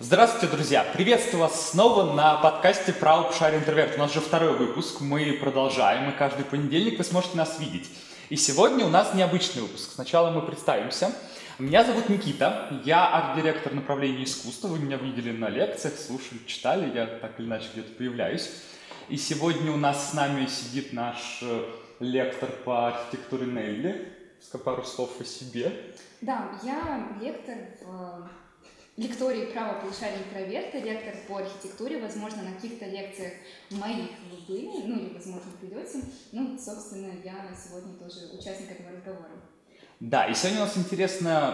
Здравствуйте, друзья! Приветствую вас снова на подкасте «Правое полушарие интроверт». У нас уже второй выпуск, мы продолжаем, и каждый понедельник вы сможете нас видеть. И сегодня у нас необычный выпуск. Сначала мы представимся. Меня зовут Никита, я арт-директор направления искусства. Вы меня видели на лекциях, слушали, читали, я так или иначе где-то появляюсь. И сегодня у нас с нами сидит наш лектор по архитектуре Нелли. Пару слов о себе. Да, я лектор в... лектории «Правое полушарие интроверта», лектор по архитектуре, возможно, на каких-то лекциях моих вы были, ну или, возможно, придете. Ну, собственно, я сегодня тоже участник этого разговора. Да, и сегодня у нас интересный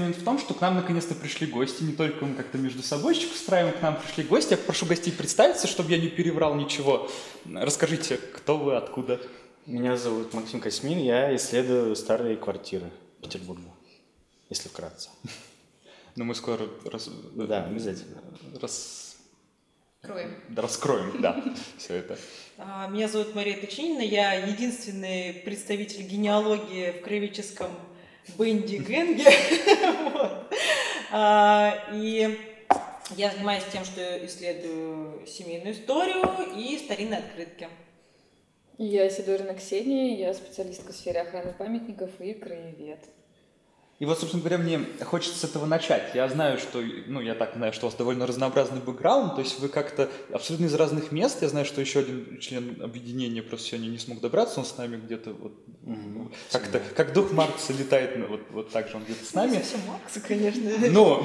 момент в том, что к нам наконец-то пришли гости, не только мы как-то между собойчик устраиваем, к нам пришли гости. Я прошу гостей представиться, чтобы я не переврал ничего. Расскажите, кто вы, откуда? Меня зовут Максим Косьмин, я исследую старые квартиры Петербурга, если вкратце. Ну, мы скоро... Да, обязательно. Раскроем, да, все это. Меня зовут Мария Точинина, я единственный представитель генеалогии в кривическом бенди-генге. И я занимаюсь тем, что исследую семейную историю и старинные открытки. Я Сидорина Ксения, я специалистка в сфере охраны памятников и краевед. И вот, собственно говоря, мне хочется с этого начать. Я знаю, что, я знаю, что у вас довольно разнообразный бэкграунд, то есть вы как-то абсолютно из разных мест. Я знаю, что еще один член объединения просто сегодня не смог добраться, он с нами где-то вот, как-то, как дух Маркса летает, вот так же он где-то с нами. Совсем Маркса, конечно. Ну,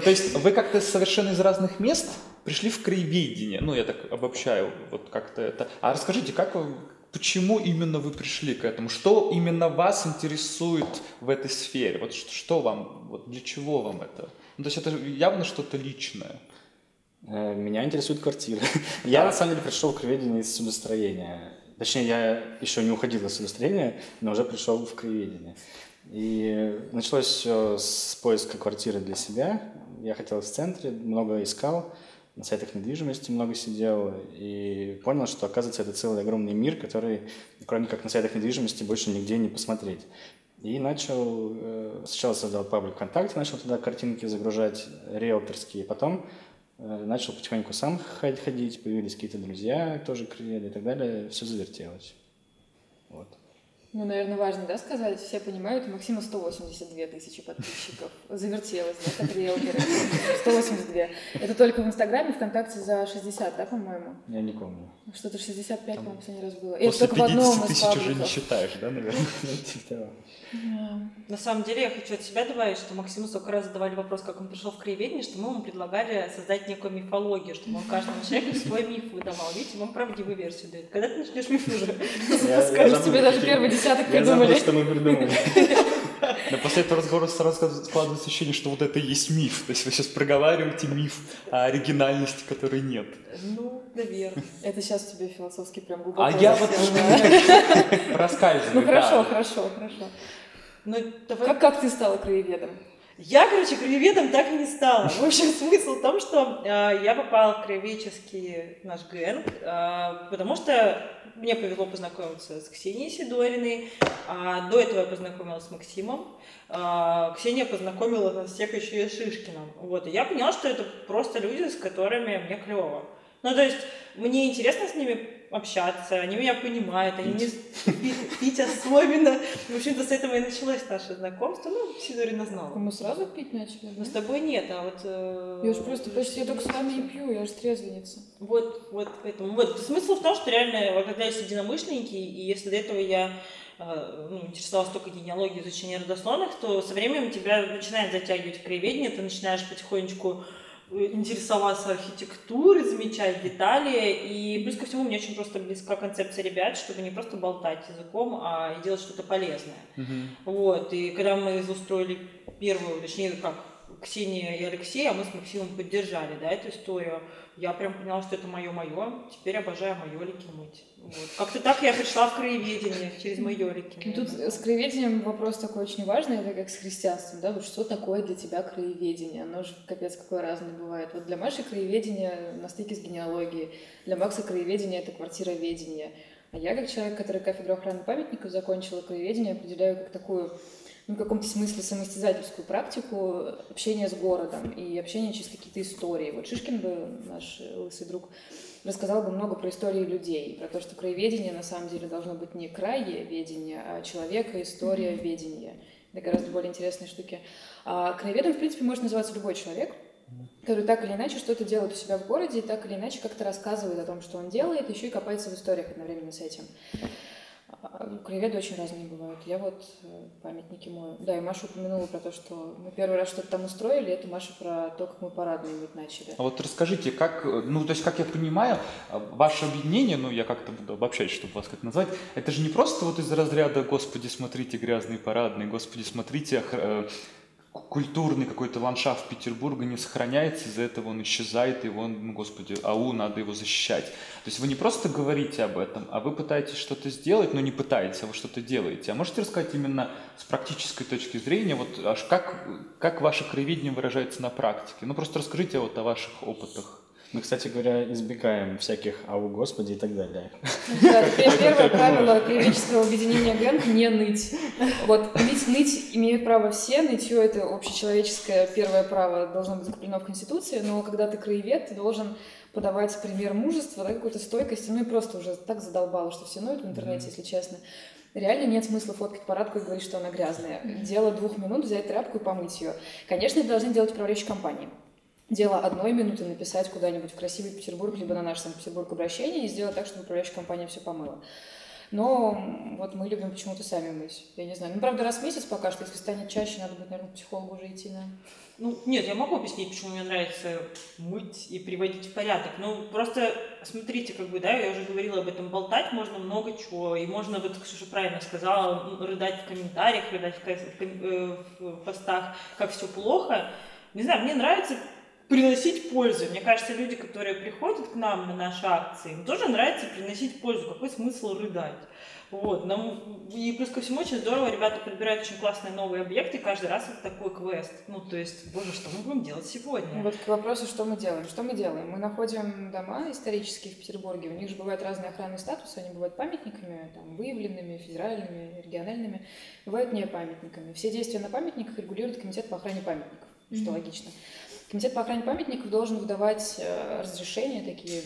то есть вы как-то совершенно из разных мест пришли в краеведение, ну, я так обобщаю, вот как-то это. А расскажите, как вы... Почему именно вы пришли к этому? Что именно вас интересует в этой сфере? Вот что вам, вот для чего вам это? Ну, то есть это явно что-то личное. Меня интересует квартира. Да. Я на самом деле пришел в краеведение из судостроения. Точнее, я еще не уходил из судостроения, но уже пришел в краеведение. И началось все с поиска квартиры для себя. Я хотел в центре, много искал. На сайтах недвижимости много сидел и понял, что, оказывается, это целый огромный мир, который, кроме как на сайтах недвижимости, больше нигде не посмотреть. И начал, сначала создал паблик ВКонтакте, начал туда картинки загружать риэлторские, потом начал потихоньку сам ходить, появились какие-то друзья, тоже краеведы и так далее, все завертелось. Вот. Ну, наверное, важно, да, сказать, все понимают, у Максима 182 тысячи подписчиков. Завертелось, да, как риэлторы. 182. Это только в Инстаграме, ВКонтакте за 60, да, по-моему? Я не помню. Что-то 65, по-моему, в последний раз было. И после это только 50 в одном тысяч уже не считаешь, да, наверное? На самом деле, я хочу от себя добавить, что Максиму столько раз задавали вопрос, как он пришел в краеведение, что мы ему предлагали создать некую мифологию, чтобы он каждому человеку свой миф выдавал. Видите, вам правдивую версию дает. Когда ты начнешь миф уже? Скажешь, тебе даже первый десяток придумали. Я забыл, что мы придумали. Но после этого разговора сразу складывается ощущение, что вот это и есть миф. То есть вы сейчас проговариваете миф о оригинальности, которой нет. Ну, наверное. Это сейчас тебе философски прям глубоко. А я вот рассказываю. Ну, хорошо. Ну, как ты стала краеведом? Я, краеведом так и не стала. В общем, смысл в том, что я попала в краеведческий наш ГН, потому что мне повезло познакомиться с Ксенией Сидориной. До этого я познакомилась с Максимом. Ксения познакомила нас всех еще и с Шишкиным. Вот. И я поняла, что это просто люди, с которыми мне клево. Ну, то есть, мне интересно с ними общаться, они меня понимают, они пить особенно. В общем-то, с этого и началось наше знакомство. Ну, Сидорина знала. Мы сразу пить начали? Но с тобой нет, а вот... Я же просто почти только с вами и пью, я же трезвенница. Вот, поэтому. Вот. Смысл в том, что реально оказались единомышленники, и если до этого я интересовалась только генеалогией изучения родословных, то со временем тебя начинает затягивать в краеведение, ты начинаешь потихонечку интересоваться архитектурой, замечать детали, и плюс ко всему мне очень просто близка концепция ребят, чтобы не просто болтать языком, а делать что-то полезное. Вот, и когда мы устроили первую, точнее, как Ксения и Алексей, а мы с Максимом поддержали, да, эту историю, я прям поняла, что это мое, теперь обожаю майолики мыть. Вот. Как-то так я пришла в краеведение через майолики. Тут с краеведением вопрос такой очень важный, это как с христианством, да, вот что такое для тебя краеведение, оно же капец какое разное бывает. Вот для Маши краеведение на стыке с генеалогией, для Макса краеведение это квартироведение, а я как человек, который кафедру охраны памятников закончила, краеведение определяю как такую в каком-то смысле самоистязательскую практику общения с городом и общения через какие-то истории. Вот Шишкин бы, наш лысый друг, рассказал бы много про истории людей, про то, что краеведение на самом деле должно быть не краеведение, а человека, история, ведение. Это гораздо более интересные штуки. А краеведом, в принципе, может называться любой человек, который так или иначе что-то делает у себя в городе и так или иначе как-то рассказывает о том, что он делает, еще и копается в историях одновременно с этим. Краеведы очень разные бывают. Я вот памятники мою. Да, и Маша упомянула про то, что мы первый раз что-то там устроили, это Маша про то, как мы парадные начали. А вот расскажите, как, ну, то есть, как я понимаю, ваше объединение, ну, я как-то буду обобщать, чтобы вас как назвать, это же не просто вот из разряда «Господи, смотрите, грязные парадные», «Господи, смотрите, культурный какой-то ландшафт Петербурга не сохраняется, из-за этого он исчезает, и он, господи, ау, надо его защищать». То есть вы не просто говорите об этом, а вы пытаетесь что-то сделать, но не пытаетесь, а вы что-то делаете. А можете рассказать именно с практической точки зрения, вот аж как ваше краеведение выражается на практике? Ну, просто расскажите вот о ваших опытах. Мы, кстати говоря, избегаем всяких «ау, господи» и так далее. Да, теперь первое правило краеведческого объединения ГЭНК – не ныть. Вот ныть имеют право все, нытье – это общечеловеческое первое право, должно быть закреплено в Конституции, но когда ты краевед, ты должен подавать пример мужества, да, какой-то стойкости, ну и просто уже так задолбало, что все ноют в интернете, если честно. Реально нет смысла фоткать парадку и говорить, что она грязная. Дело 2 минут – взять тряпку и помыть ее. Конечно, это должны делать управляющие компании. Дело 1 минуты написать куда-нибудь в красивый Петербург, либо на наш Санкт-Петербург обращение и сделать так, чтобы управляющая компания все помыла. Но вот мы любим почему-то сами мыть. Я не знаю. Ну, правда, раз в месяц пока что, если станет чаще, надо будет, наверное, к психологу уже идти, да. Ну, нет, я могу объяснить, почему мне нравится мыть и приводить в порядок. Ну, просто смотрите, как бы, да, я уже говорила об этом, болтать можно много чего. И можно, вот Ксюша правильно сказала, рыдать в комментариях, рыдать в постах, как все плохо. Не знаю, мне нравится приносить пользу. Мне кажется, люди, которые приходят к нам на наши акции, им тоже нравится приносить пользу. Какой смысл рыдать? Вот. И плюс ко всему очень здорово ребята подбирают очень классные новые объекты. Каждый раз вот такой квест. Ну, то есть, боже, что мы будем делать сегодня? Вот к вопросу, что мы делаем. Что мы делаем? Мы находим дома исторические в Петербурге. У них же бывают разные охранные статусы. Они бывают памятниками, там, выявленными, федеральными, региональными. Бывают не памятниками. Все действия на памятниках регулирует Комитет по охране памятников, что логично. Комитет по охране памятников должен выдавать разрешения, такие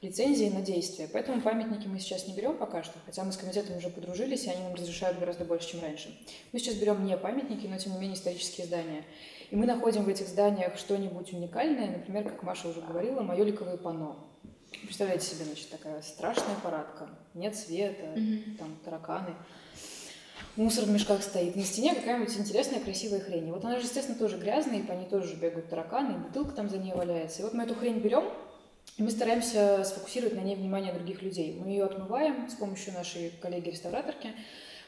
лицензии на действия. Поэтому памятники мы сейчас не берем пока что, хотя мы с комитетом уже подружились, и они нам разрешают гораздо больше, чем раньше. Мы сейчас берем не памятники, но тем не менее исторические здания. И мы находим в этих зданиях что-нибудь уникальное, например, как Маша уже говорила, майоликовые панно. Представляете себе, значит, такая страшная парадка, нет света, там тараканы. Мусор в мешках стоит, на стене какая-нибудь интересная, красивая хрень. Вот она же, естественно, тоже грязная, и по ней тоже бегают тараканы, и бутылка там за ней валяется. И вот мы эту хрень берем, и мы стараемся сфокусировать на ней внимание других людей. Мы ее отмываем с помощью нашей коллеги-реставраторки,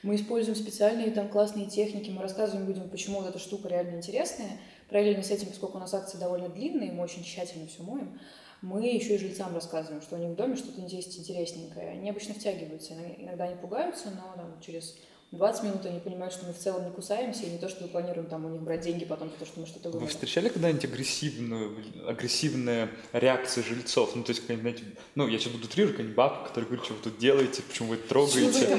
мы используем специальные там классные техники, мы рассказываем людям, почему вот эта штука реально интересная. Параллельно с этим, поскольку у нас акции довольно длинные, мы очень тщательно все моем, мы еще и жильцам рассказываем, что у них в доме что-то есть интересненькое. Они обычно втягиваются, иногда они пугаются, но там, через 20 минут они понимают, что мы в целом не кусаемся, и не то, что мы планируем там у них брать деньги потом, потому что мы что-то выбрали. Вы встречали когда-нибудь агрессивную реакцию жильцов? Ну, то есть, какая-нибудь, знаете, ну, я сейчас буду утрировать, какая-нибудь бабка, которая говорит, что вы тут делаете, почему вы это трогаете?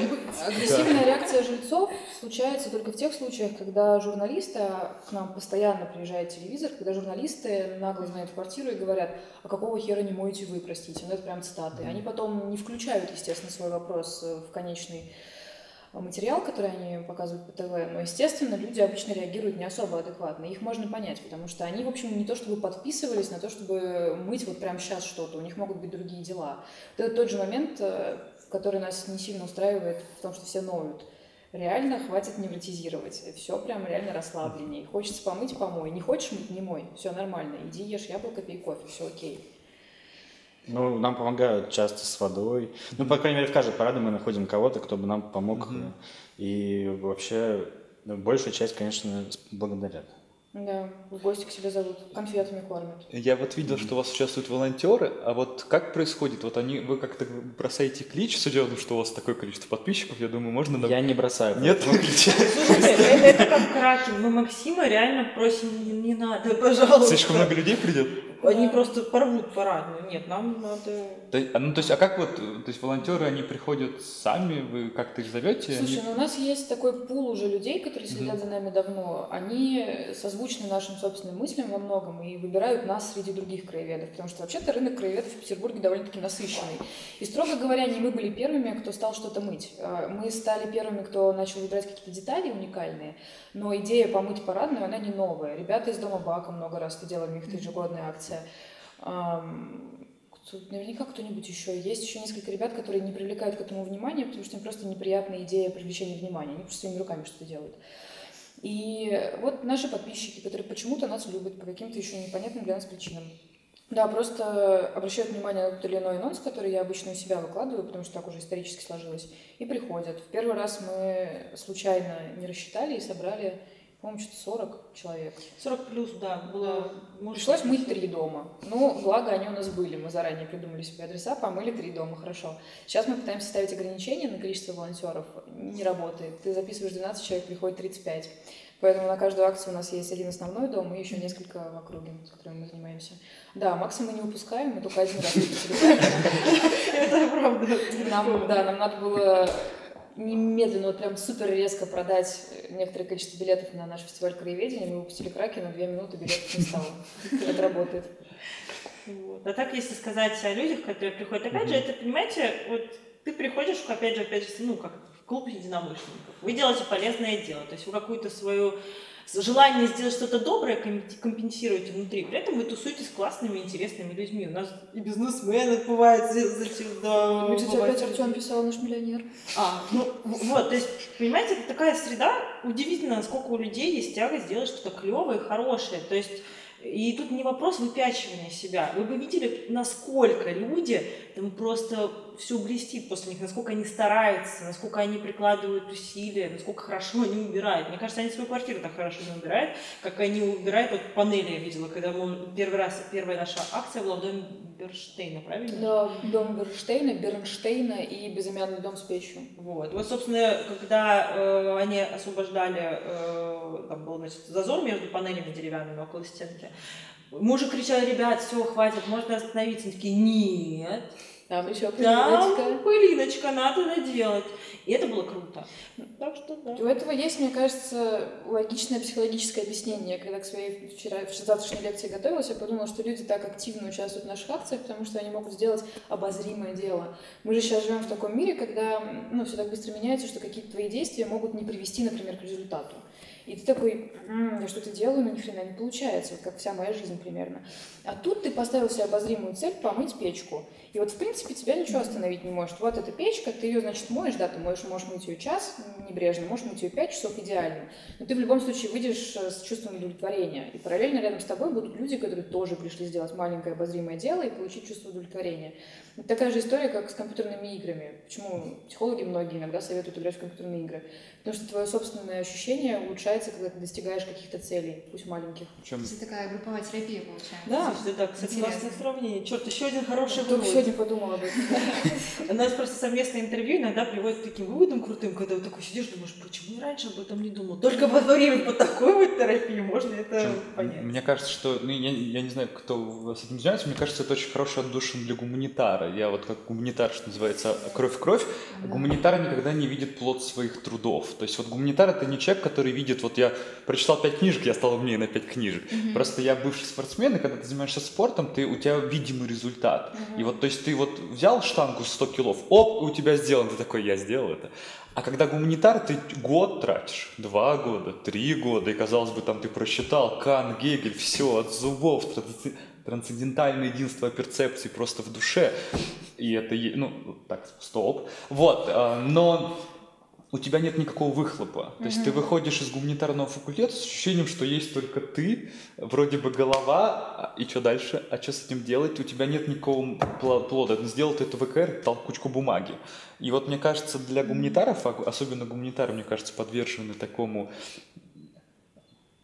Агрессивная реакция жильцов случается только в тех случаях, когда журналисты, к нам постоянно приезжает телевизор, когда журналисты нагло знают квартиру и говорят, а какого хера не моете вы, простите? Ну, это прям цитаты. Они потом не включают, естественно, свой вопрос в конечный материал, который они показывают по ТВ, но, естественно, люди обычно реагируют не особо адекватно. Их можно понять, потому что они, в общем, не то чтобы подписывались на то, чтобы мыть вот прямо сейчас что-то, у них могут быть другие дела. Это тот же момент, который нас не сильно устраивает в том, что все ноют. Реально хватит невротизировать, все прям реально расслабленнее. Хочется помыть – помой, не хочешь мыть – не мой, все нормально, иди ешь яблоко, пей кофе, все окей. Ну, нам помогают часто с водой. Ну, по крайней мере, в каждой параде мы находим кого-то, кто бы нам помог. И вообще, большая часть, конечно, благодарят. Да, в гости к себе зовут, конфетами кормят. Я вот видел, что у вас участвуют волонтеры, а вот как происходит? Вот они, вы как-то бросаете клич, судя по тому, что у вас такое количество подписчиков, я думаю, можно... Я не бросаю. Нет? Слушайте, это как Кракен. Мы Максима реально просим, не надо, пожалуйста. Слишком много людей придет? Они просто порвут пораньше. Нет, нам надо... То есть, а как вот, то есть волонтеры, они приходят сами, вы как-то их зовете? Слушай, ну у нас есть такой пул уже людей, которые следят за нами давно. Они созвучны нашим собственным мыслям во многом и выбирают нас среди других краеведов, потому что вообще-то рынок краеведов в Петербурге довольно-таки насыщенный. И, строго говоря, не мы были первыми, кто стал что-то мыть. Мы стали первыми, кто начал выбирать какие-то детали уникальные, но идея помыть парадную, она не новая. Ребята из дома Бака много раз это делали, у них ежегодная акция. Наверняка кто-нибудь еще. Есть еще несколько ребят, которые не привлекают к этому внимания, потому что им просто неприятная идея привлечения внимания. Они просто своими руками что-то делают. И вот наши подписчики, которые почему-то нас любят по каким-то еще непонятным для нас причинам. Да, просто обращают внимание на тот или иной анонс, который я обычно у себя выкладываю, потому что так уже исторически сложилось, и приходят. В первый раз мы случайно не рассчитали и собрали... По-моему, что-то 40 человек. 40 плюс, да, было. Пришлось мыть 3 дома. Ну, благо, они у нас были. Мы заранее придумали себе адреса, помыли 3 дома, хорошо. Сейчас мы пытаемся ставить ограничения на количество волонтеров. Не работает. Ты записываешь 12 человек, приходит 35. Поэтому на каждую акцию у нас есть один основной дом и еще несколько в округе, с которыми мы занимаемся. Да, Макса мы не выпускаем, мы только один раз выпускаем. Это правда. Да, нам надо было... немедленно, вот прям супер резко продать некоторое количество билетов на наш фестиваль краеведения. Мы выпустили краки, на 2 минуты билетов не стало. Это работает. Вот. А так, если сказать о людях, которые приходят, опять же, это, понимаете, вот ты приходишь, опять же, ну, как в клуб единомышленников. Вы делаете полезное дело, то есть вы какую-то свою... желание сделать что-то доброе компенсируете внутри. При этом вы тусуетесь с классными, интересными людьми. У нас и бизнесмены бывают завсегда. Мы, кстати, опять Артём писал, наш миллионер. Вот, то есть, понимаете, такая среда, удивительно, насколько у людей есть тяга сделать что-то клевое, хорошее. То есть, и тут не вопрос выпячивания себя. Вы бы видели, насколько люди там просто все блестит после них, насколько они стараются, насколько они прикладывают усилия, насколько хорошо они убирают. Мне кажется, они свою квартиру так хорошо не убирают, как они убирают. Вот панели я видела, когда мы первая наша акция была в доме Бернштейна, правильно? Да, дом Бернштейна и безымянный дом с печью. Вот, собственно, когда они освобождали, там был, значит, зазор между панелями деревянными около стенки, мы уже кричали: ребят, все, хватит, можно остановиться. Они такие: нет. Там еще пылиночка надо наделать. И это было круто. Так что, да. У этого есть, мне кажется, логичное психологическое объяснение. Когда к своей завтрашней лекции готовилась, я подумала, что люди так активно участвуют в наших акциях, потому что они могут сделать обозримое дело. Мы же сейчас живем в таком мире, когда все так быстро меняется, что какие-то твои действия могут не привести, например, к результату. И ты такой: я что-то делаю, но ни хрена не получается, вот как вся моя жизнь примерно. А тут ты поставил себе обозримую цель — помыть печку. И вот, в принципе, тебя ничего остановить не может. Вот эта печка, ты ее, значит, моешь, да, ты можешь мыть ее час небрежно, можешь мыть ее 5 часов идеально. Но ты в любом случае выйдешь с чувством удовлетворения. И параллельно рядом с тобой будут люди, которые тоже пришли сделать маленькое обозримое дело и получить чувство удовлетворения. Это такая же история, как с компьютерными играми. Почему психологи многие иногда советуют играть в компьютерные игры? Потому что твое собственное ощущение улучшается, когда ты достигаешь каких-то целей, пусть маленьких. Причем... Это такая групповая терапия получается. Да, да, кстати, классное сравнение. Черт, еще один хороший вывод. Я сегодня подумала об этом. У нас просто совместное интервью иногда приводит к таким выводам крутым, когда вот такой сидишь, думаешь: почему я раньше об этом не думал? Только во время вот такой вот терапии можно это понять. Мне кажется, что, я не знаю, кто с этим занимается, мне кажется, это очень хорошая отдушина для гуманитара. Я вот как гуманитар, что называется, кровь в кровь. Гуманитар никогда не видит плод своих трудов. То есть вот гуманитар — это не человек, который видит: вот я прочитал 5 книжек, я стал умнее на 5 книжек. Просто я бывший спортсмен, и когда ты занимаешься спортом, у тебя видимый результат. И вот, то есть ты вот взял штангу 100 килов, оп, и у тебя сделано, ты такой: я сделал это. А когда гуманитар, ты год тратишь, 2 года, 3 года, и, казалось бы, там ты просчитал Кант, Гегель, все от зубов, трансцендентальное единство перцепций просто в душе. И это, так, стоп. Вот, но... у тебя нет никакого выхлопа. То есть ты выходишь из гуманитарного факультета с ощущением, что есть только ты, вроде бы голова, и что дальше? А что с этим делать? У тебя нет никакого плода. Сделал ты это ВКР, дал кучку бумаги. И вот, мне кажется, для гуманитаров, особенно гуманитары, мне кажется, подвержены такому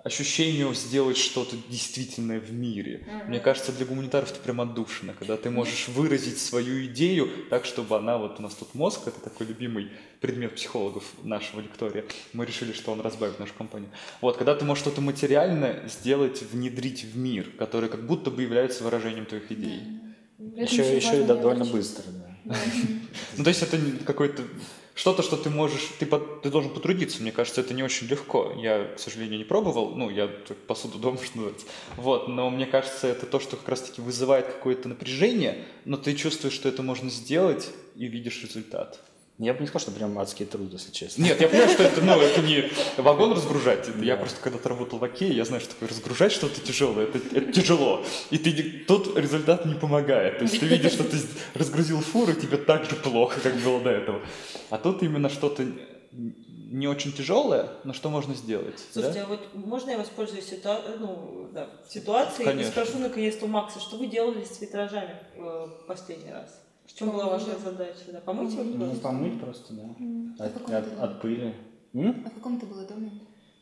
ощущению сделать что-то действительное в мире. Mm-hmm. Мне кажется, для гуманитаров это прям отдушина, когда ты можешь выразить свою идею так, чтобы она, вот у нас тут мозг, это такой любимый предмет психологов нашего лектория, мы решили, что он разбавит нашу компанию. Вот, когда ты можешь что-то материальное сделать, внедрить в мир, которое как будто бы является выражением твоих идей. Mm-hmm. Еще и довольно быстро. Да. Mm-hmm. Ну, то есть это какой-то... Что-то, что ты можешь, ты должен потрудиться, мне кажется, это не очень легко. Я, к сожалению, не пробовал, я посуду дома, что называется. Вот, но мне кажется, это то, что как раз-таки вызывает какое-то напряжение, но ты чувствуешь, что это можно сделать и видишь результат. Я бы не сказал, что прям адские труды, если честно. Нет, я понимаю, что это не вагон разгружать. Это, да. Я просто когда-то работал в Оке, я знаю, что такое разгружать что-то тяжелое. Это тяжело. И тут результат не помогает. То есть ты видишь, что ты разгрузил фуру, и тебе так же плохо, как было до этого. А тут именно что-то не очень тяжелое, но что можно сделать. Слушайте, да? А вот можно я воспользуюсь ситуацией? Конечно. И спрошу наконец-то у Макса, что вы делали с витражами в последний раз? В чем была ваша задача? Да, помыть его? Помыть просто, да. От пыли. А в каком это было доме?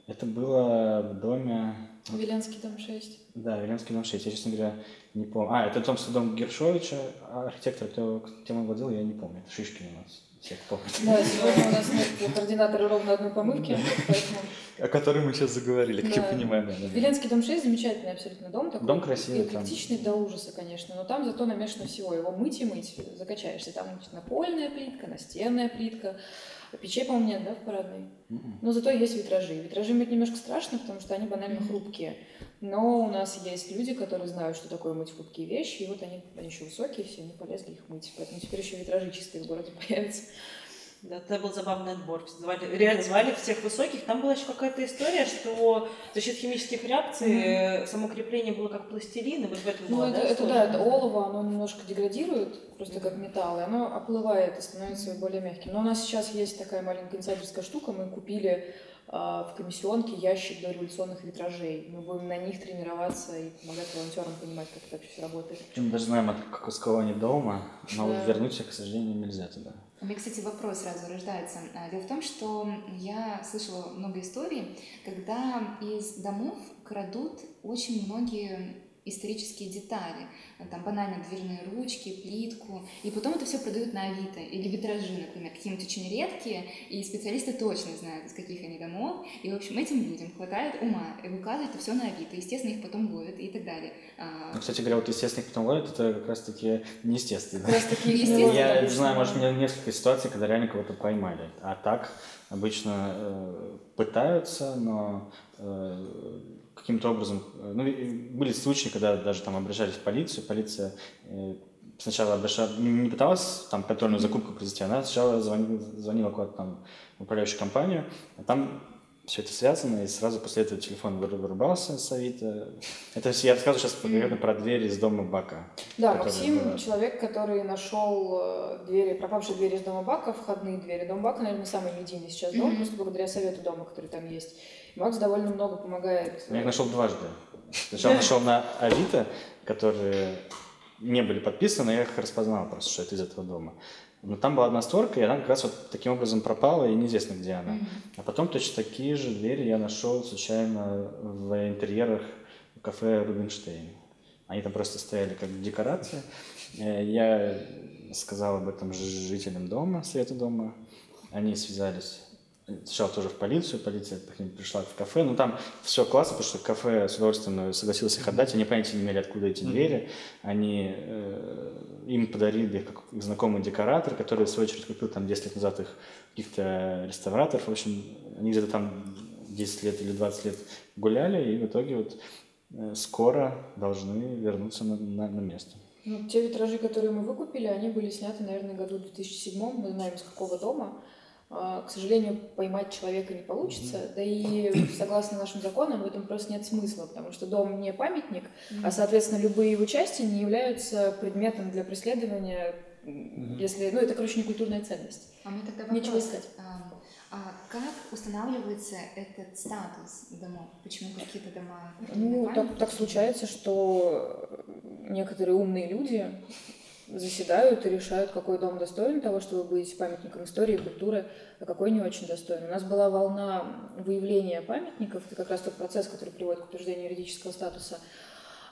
Это было в доме... Виленский дом 6. Да, Виленский дом 6. Я, честно говоря, не помню. Это дом Гершовича, архитектора, кто тем владел, я не помню. Это Шишкин у нас. Всех помнит. Да, сегодня у нас нет координатора ровно одной помывки, поэтому... О которой мы сейчас заговорили, как я понимаю. Да. Виленский дом 6 замечательный абсолютно дом. Такой дом красивый. Эклектичный до ужаса, конечно, но там зато намешано всего. Его мыть и мыть, закачаешься. Там напольная плитка, настенная плитка. Печей, по-моему, нет, да, в парадной? Mm-hmm. Но зато есть витражи. Витражи мыть немножко страшно, потому что они банально хрупкие. Но у нас есть люди, которые знают, что такое мыть хрупкие вещи, и вот они еще высокие, все, они полезли их мыть. Поэтому теперь еще витражи чистые в городе появятся. Да, это был забавный отбор. Реально звали всех высоких. Там была еще какая-то история, что за счет химических реакций само крепление было как пластилин, и вот в этом было, это олово, оно немножко деградирует, просто как металл, и оно оплывает и становится более мягким. Но у нас сейчас есть такая маленькая инсайдерская штука, мы купили в комиссионке ящик до революционных витражей. Мы будем на них тренироваться и помогать волонтерам понимать, как это вообще все работает. Мы даже знаем, с кого они дома, но вот вернуться, к сожалению, нельзя туда. У меня, кстати, вопрос сразу рождается. Дело в том, что я слышала много историй, когда из домов крадут очень многие исторические детали, там банально дверные ручки, плитку, и потом это все продают на Авито, или витражи, например, какие-нибудь очень редкие, и специалисты точно знают, из каких они домов, и, в общем, этим людям хватает ума, и выкладывают это все на Авито, естественно, их потом ловят и так далее. Кстати говоря, естественно, их потом ловят, это как раз-таки неестественно. Как раз-таки неестественно. Я знаю, может, у меня несколько ситуаций, когда реально кого-то поймали, а так обычно пытаются, но... каким-то образом, были случаи, когда даже там обращались в полицию, полиция сначала не пыталась там контрольную закупку произвести, она сначала звонила куда-то там в управляющую компанию, а там все это связано, и сразу после этого телефон вырубался с Авито. Это все, я рассказываю сейчас конкретно про двери из дома Бака. Да, Максим была... человек, который нашел пропавшие двери из дома Бака, входные двери. Дом Бака, наверное, самый медийный сейчас дом, просто благодаря совету дома, который там есть. Макс довольно много помогает. Я их нашел дважды. Сначала нашел на Авито, которые не были подписаны, я их распознал просто, что это из этого дома. Но там была одна створка, и она как раз вот таким образом пропала, и неизвестно, где она. А потом точно такие же двери я нашел случайно в интерьерах кафе «Бенштейн». Они там просто стояли как декорация. Я сказал об этом жителям дома, совету дома. Они связались сначала тоже в полицию, полиция пришла в кафе. Но там все классно, потому что кафе с удовольствием согласилось их отдать. Они понятия не имели, откуда эти двери. Они им подарили их как знакомый декоратор, который, в свою очередь, купил там 10 лет назад их каких-то реставраторов. В общем, они где-то там 10 лет или 20 лет гуляли, и в итоге скоро должны вернуться на место. Те витражи, которые мы выкупили, они были сняты, наверное, году в 2007, мы знаем, из какого дома. К сожалению, поймать человека не получится, да и согласно нашим законам в этом просто нет смысла, потому что дом не памятник, а, соответственно, любые его части не являются предметом для преследования, если... это, короче, не культурная ценность. А мы тогда вопрос, нечего искать. А как устанавливается этот статус домов? Почему какие-то дома... Так случается, что некоторые умные люди заседают и решают, какой дом достоин того, чтобы быть памятником истории, культуры, а какой не очень достоин. У нас была волна выявления памятников, это как раз тот процесс, который приводит к утверждению юридического статуса.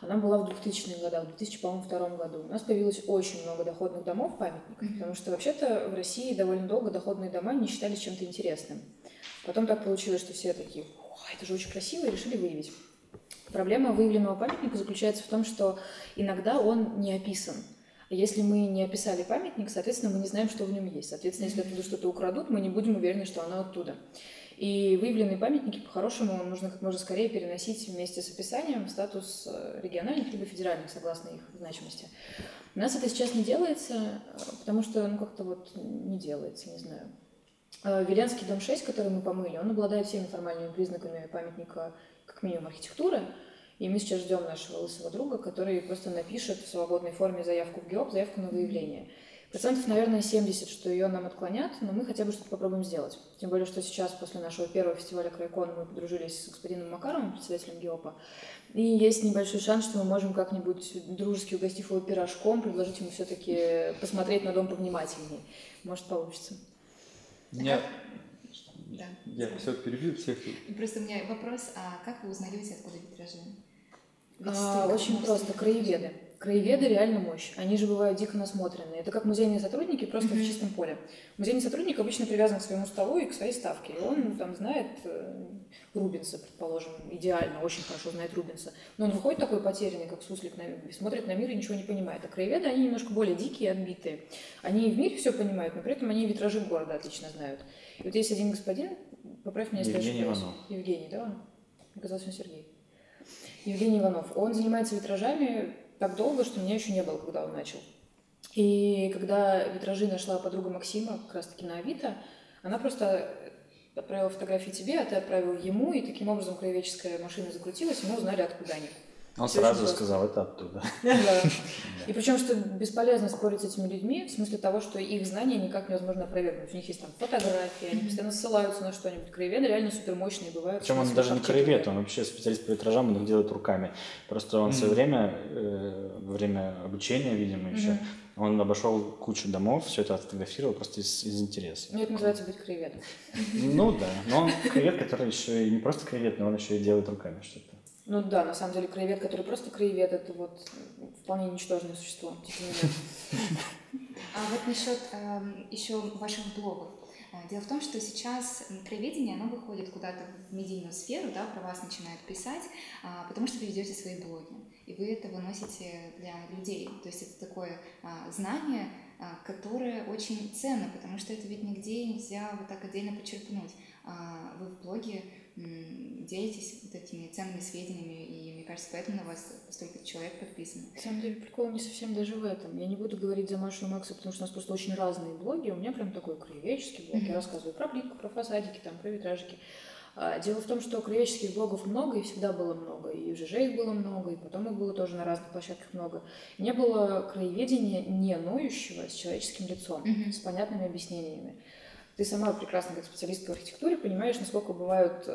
Она была в 2000-х годах, в 2002 году. У нас появилось очень много доходных домов памятников, потому что вообще-то в России довольно долго доходные дома не считались чем-то интересным. Потом так получилось, что все такие, это же очень красиво, и решили выявить. Проблема выявленного памятника заключается в том, что иногда он не описан. Если мы не описали памятник, соответственно, мы не знаем, что в нем есть. Соответственно, если оттуда что-то украдут, мы не будем уверены, что оно оттуда. И выявленные памятники, по-хорошему, нужно как можно скорее переносить вместе с описанием в статус региональных либо федеральных, согласно их значимости. У нас это сейчас не делается, потому что, как-то не делается, не знаю. Виленский дом 6, который мы помыли, он обладает всеми формальными признаками памятника, как минимум, архитектуры. И мы сейчас ждем нашего лысого друга, который просто напишет в свободной форме заявку в ГИОП, заявку на выявление. Процентов, наверное, 70, что ее нам отклонят, но мы хотя бы что-то попробуем сделать. Тем более, что сейчас, после нашего первого фестиваля «Крайкон», мы подружились с господином Макаровым, председателем ГИОПа, и есть небольшой шанс, что мы можем как-нибудь, дружески угостив его пирожком, предложить ему все-таки посмотреть на дом повнимательнее. Может, получится. Нет. Да. Я все перебью всех. Просто у меня вопрос, а как вы узнаете, откуда витражи? Очень просто, краеведы. Краеведы реально мощь. Они же бывают дико насмотренные. Это как музейные сотрудники, просто в чистом поле. Музейный сотрудник обычно привязан к своему столу и к своей ставке. И он знает Рубенса, предположим, идеально, очень хорошо знает Рубенса. Но он выходит такой потерянный, как суслик, смотрит на мир и ничего не понимает. А краеведы, они немножко более дикие и отбитые. Они в мире все понимают, но при этом они витражи города отлично знают. И вот есть один господин, поправь меня, если Евгений Иванов. Евгений, да, он? Оказался он Сергей. Евгений Иванов. Он занимается витражами так долго, что меня еще не было, когда он начал. И когда витражи нашла подруга Максима, как раз-таки на Авито, она просто отправила фотографии тебе, а ты отправил ему, и таким образом краеведческая машина закрутилась, и мы узнали, откуда они. Он все сразу сказал, это оттуда. Да. И причем, что бесполезно спорить с этими людьми, в смысле того, что их знания никак невозможно опровергнуть. У них есть фотографии, они постоянно ссылаются на что-нибудь. Краеведы реально супермощные бывают. Причем он даже не краевед, он вообще специалист по витражам, он их делает руками. Просто он все время, во время обучения, видимо, еще, он обошел кучу домов, все это отфотографировал просто из интереса. Ну, это называется быть краеведом. Ну да, но он краевед, который еще и не просто краевед, но он еще и делает руками что-то. Ну да, на самом деле краевед, который просто краевед, это вполне ничтожное существо. А вот насчет еще ваших блогов. Дело в том, что сейчас краеведение, оно выходит куда-то в медийную сферу, да, про вас начинают писать, потому что вы ведете свои блоги, и вы это выносите для людей. То есть это такое знание, которое очень ценно, потому что это ведь нигде нельзя так отдельно подчеркнуть. Вы в блоге делитесь такими ценными сведениями, и, мне кажется, поэтому на вас столько человек подписано. На самом деле, прикол не совсем даже в этом. Я не буду говорить за Машу и Макса, потому что у нас просто очень разные блоги. У меня прям такой краеведческий блог. Я рассказываю про плитку, про фасадики, про витражики. Дело в том, что краеведческих блогов много, и всегда было много, и в ЖЖ их было много, и потом их было тоже на разных площадках много. Не было краеведения не ноющего с человеческим лицом, с понятными объяснениями. Ты сама прекрасно, как специалист по архитектуре, понимаешь, насколько бывают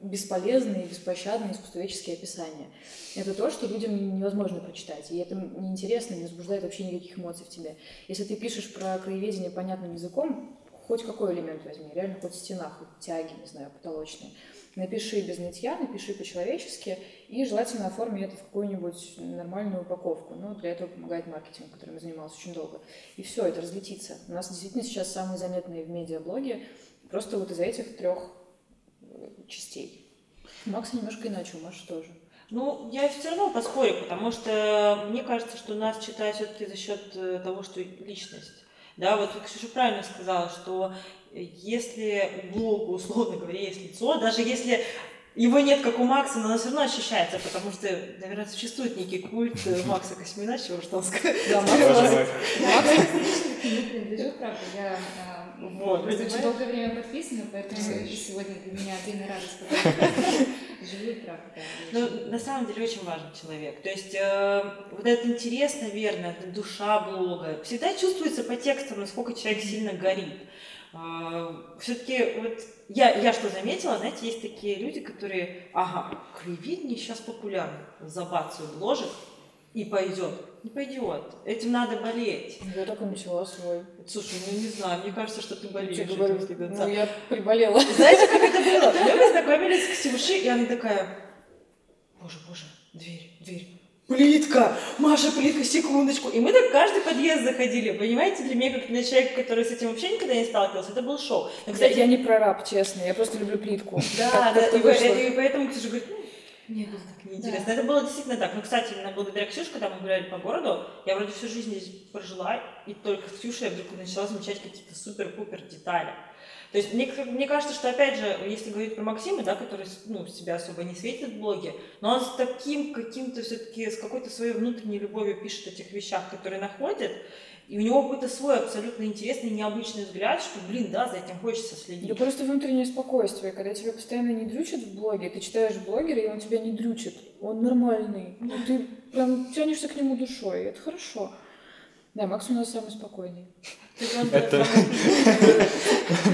бесполезные, беспощадные искусствоведческие описания. Это то, что людям невозможно прочитать, и это неинтересно, не возбуждает вообще никаких эмоций в тебе. Если ты пишешь про краеведение понятным языком, хоть какой элемент возьми, реально хоть стена, хоть тяги, не знаю, потолочные, напиши без нытья, напиши по-человечески, и желательно оформи это в какую-нибудь нормальную упаковку. Но для этого помогает маркетинг, которым я занималась очень долго. И все, это разлетится. У нас действительно сейчас самые заметные в медиаблоге просто из этих трех частей. У Макса немножко иначе, у Маши тоже. Ну, я все равно поспорю, потому что мне кажется, что нас читают все-таки за счет того, что личность. Да, Ксюша правильно сказала, что если блогу, условно говоря, есть лицо, даже если его нет, как у Макса, но оно все равно ощущается, потому что, наверное, существует некий культ Макса Косьмина, чего что он сказал. Да, Макс. Не принадлежит, правда, я очень долгое время подписана, поэтому сегодня для меня отдельная радость, живу, правда. Ну, на самом деле, очень важен человек. То есть, это интерес, наверное, душа блога. Всегда чувствуется по текстам, насколько человек сильно горит. Все-таки я что заметила, знаете, есть такие люди, которые, краеведение сейчас популярно, забацают ложек. и пойдет. Не пойдет. Этим надо болеть. Я только начала свой. Слушай, ну не знаю, мне кажется, что ты болеешь. Я говорю, ну я приболела. Знаете, как это было? Мы познакомились с Ксюшей, и она такая: боже, боже, дверь, дверь. Плитка! Маша, плитка, секундочку. И мы так каждый подъезд заходили. Понимаете, для меня, как для человека, который с этим вообще никогда не сталкивался, это был шок. Но, кстати, я не прораб, честно, я просто люблю плитку. Да, да, и поэтому Ксюша говорит, мне было так неинтересно. Да. Это было действительно так. Ну, кстати, именно благодаря Ксюше, когда мы гуляли по городу, я вроде всю жизнь здесь прожила, и только с Ксюшей я вдруг начала замечать какие-то супер-пупер детали. То есть мне кажется, что, опять же, если говорить про Максима, да, который, ну, себя особо не светит в блоге, но он с таким каким-то все-таки, с какой-то своей внутренней любовью пишет о тех вещах, которые находит, и у него какой-то свой абсолютно интересный, необычный взгляд, что, блин, да, за этим хочется следить. Да просто внутреннее спокойствие, когда тебя постоянно не дрючат в блоге, ты читаешь блогера, и он тебя не дрючит, он нормальный, ты прям тянешься к нему душой, это хорошо. Да, Макс у нас самый спокойный. Это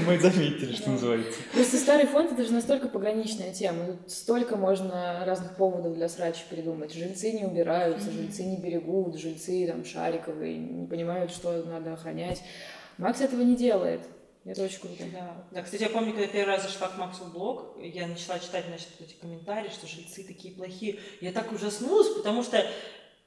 мы заметили, что называется. Просто старый фонд — это же настолько пограничная тема. Тут столько можно разных поводов для срача придумать. Жильцы не убираются, жильцы не берегут, жильцы там шариковые, не понимают, что надо охранять. Макс этого не делает. Это очень круто. Да. Да, кстати, я помню, когда я первый раз зашла к Максу в блог, я начала читать, значит, эти комментарии, что жильцы такие плохие. Я так ужаснулась, потому что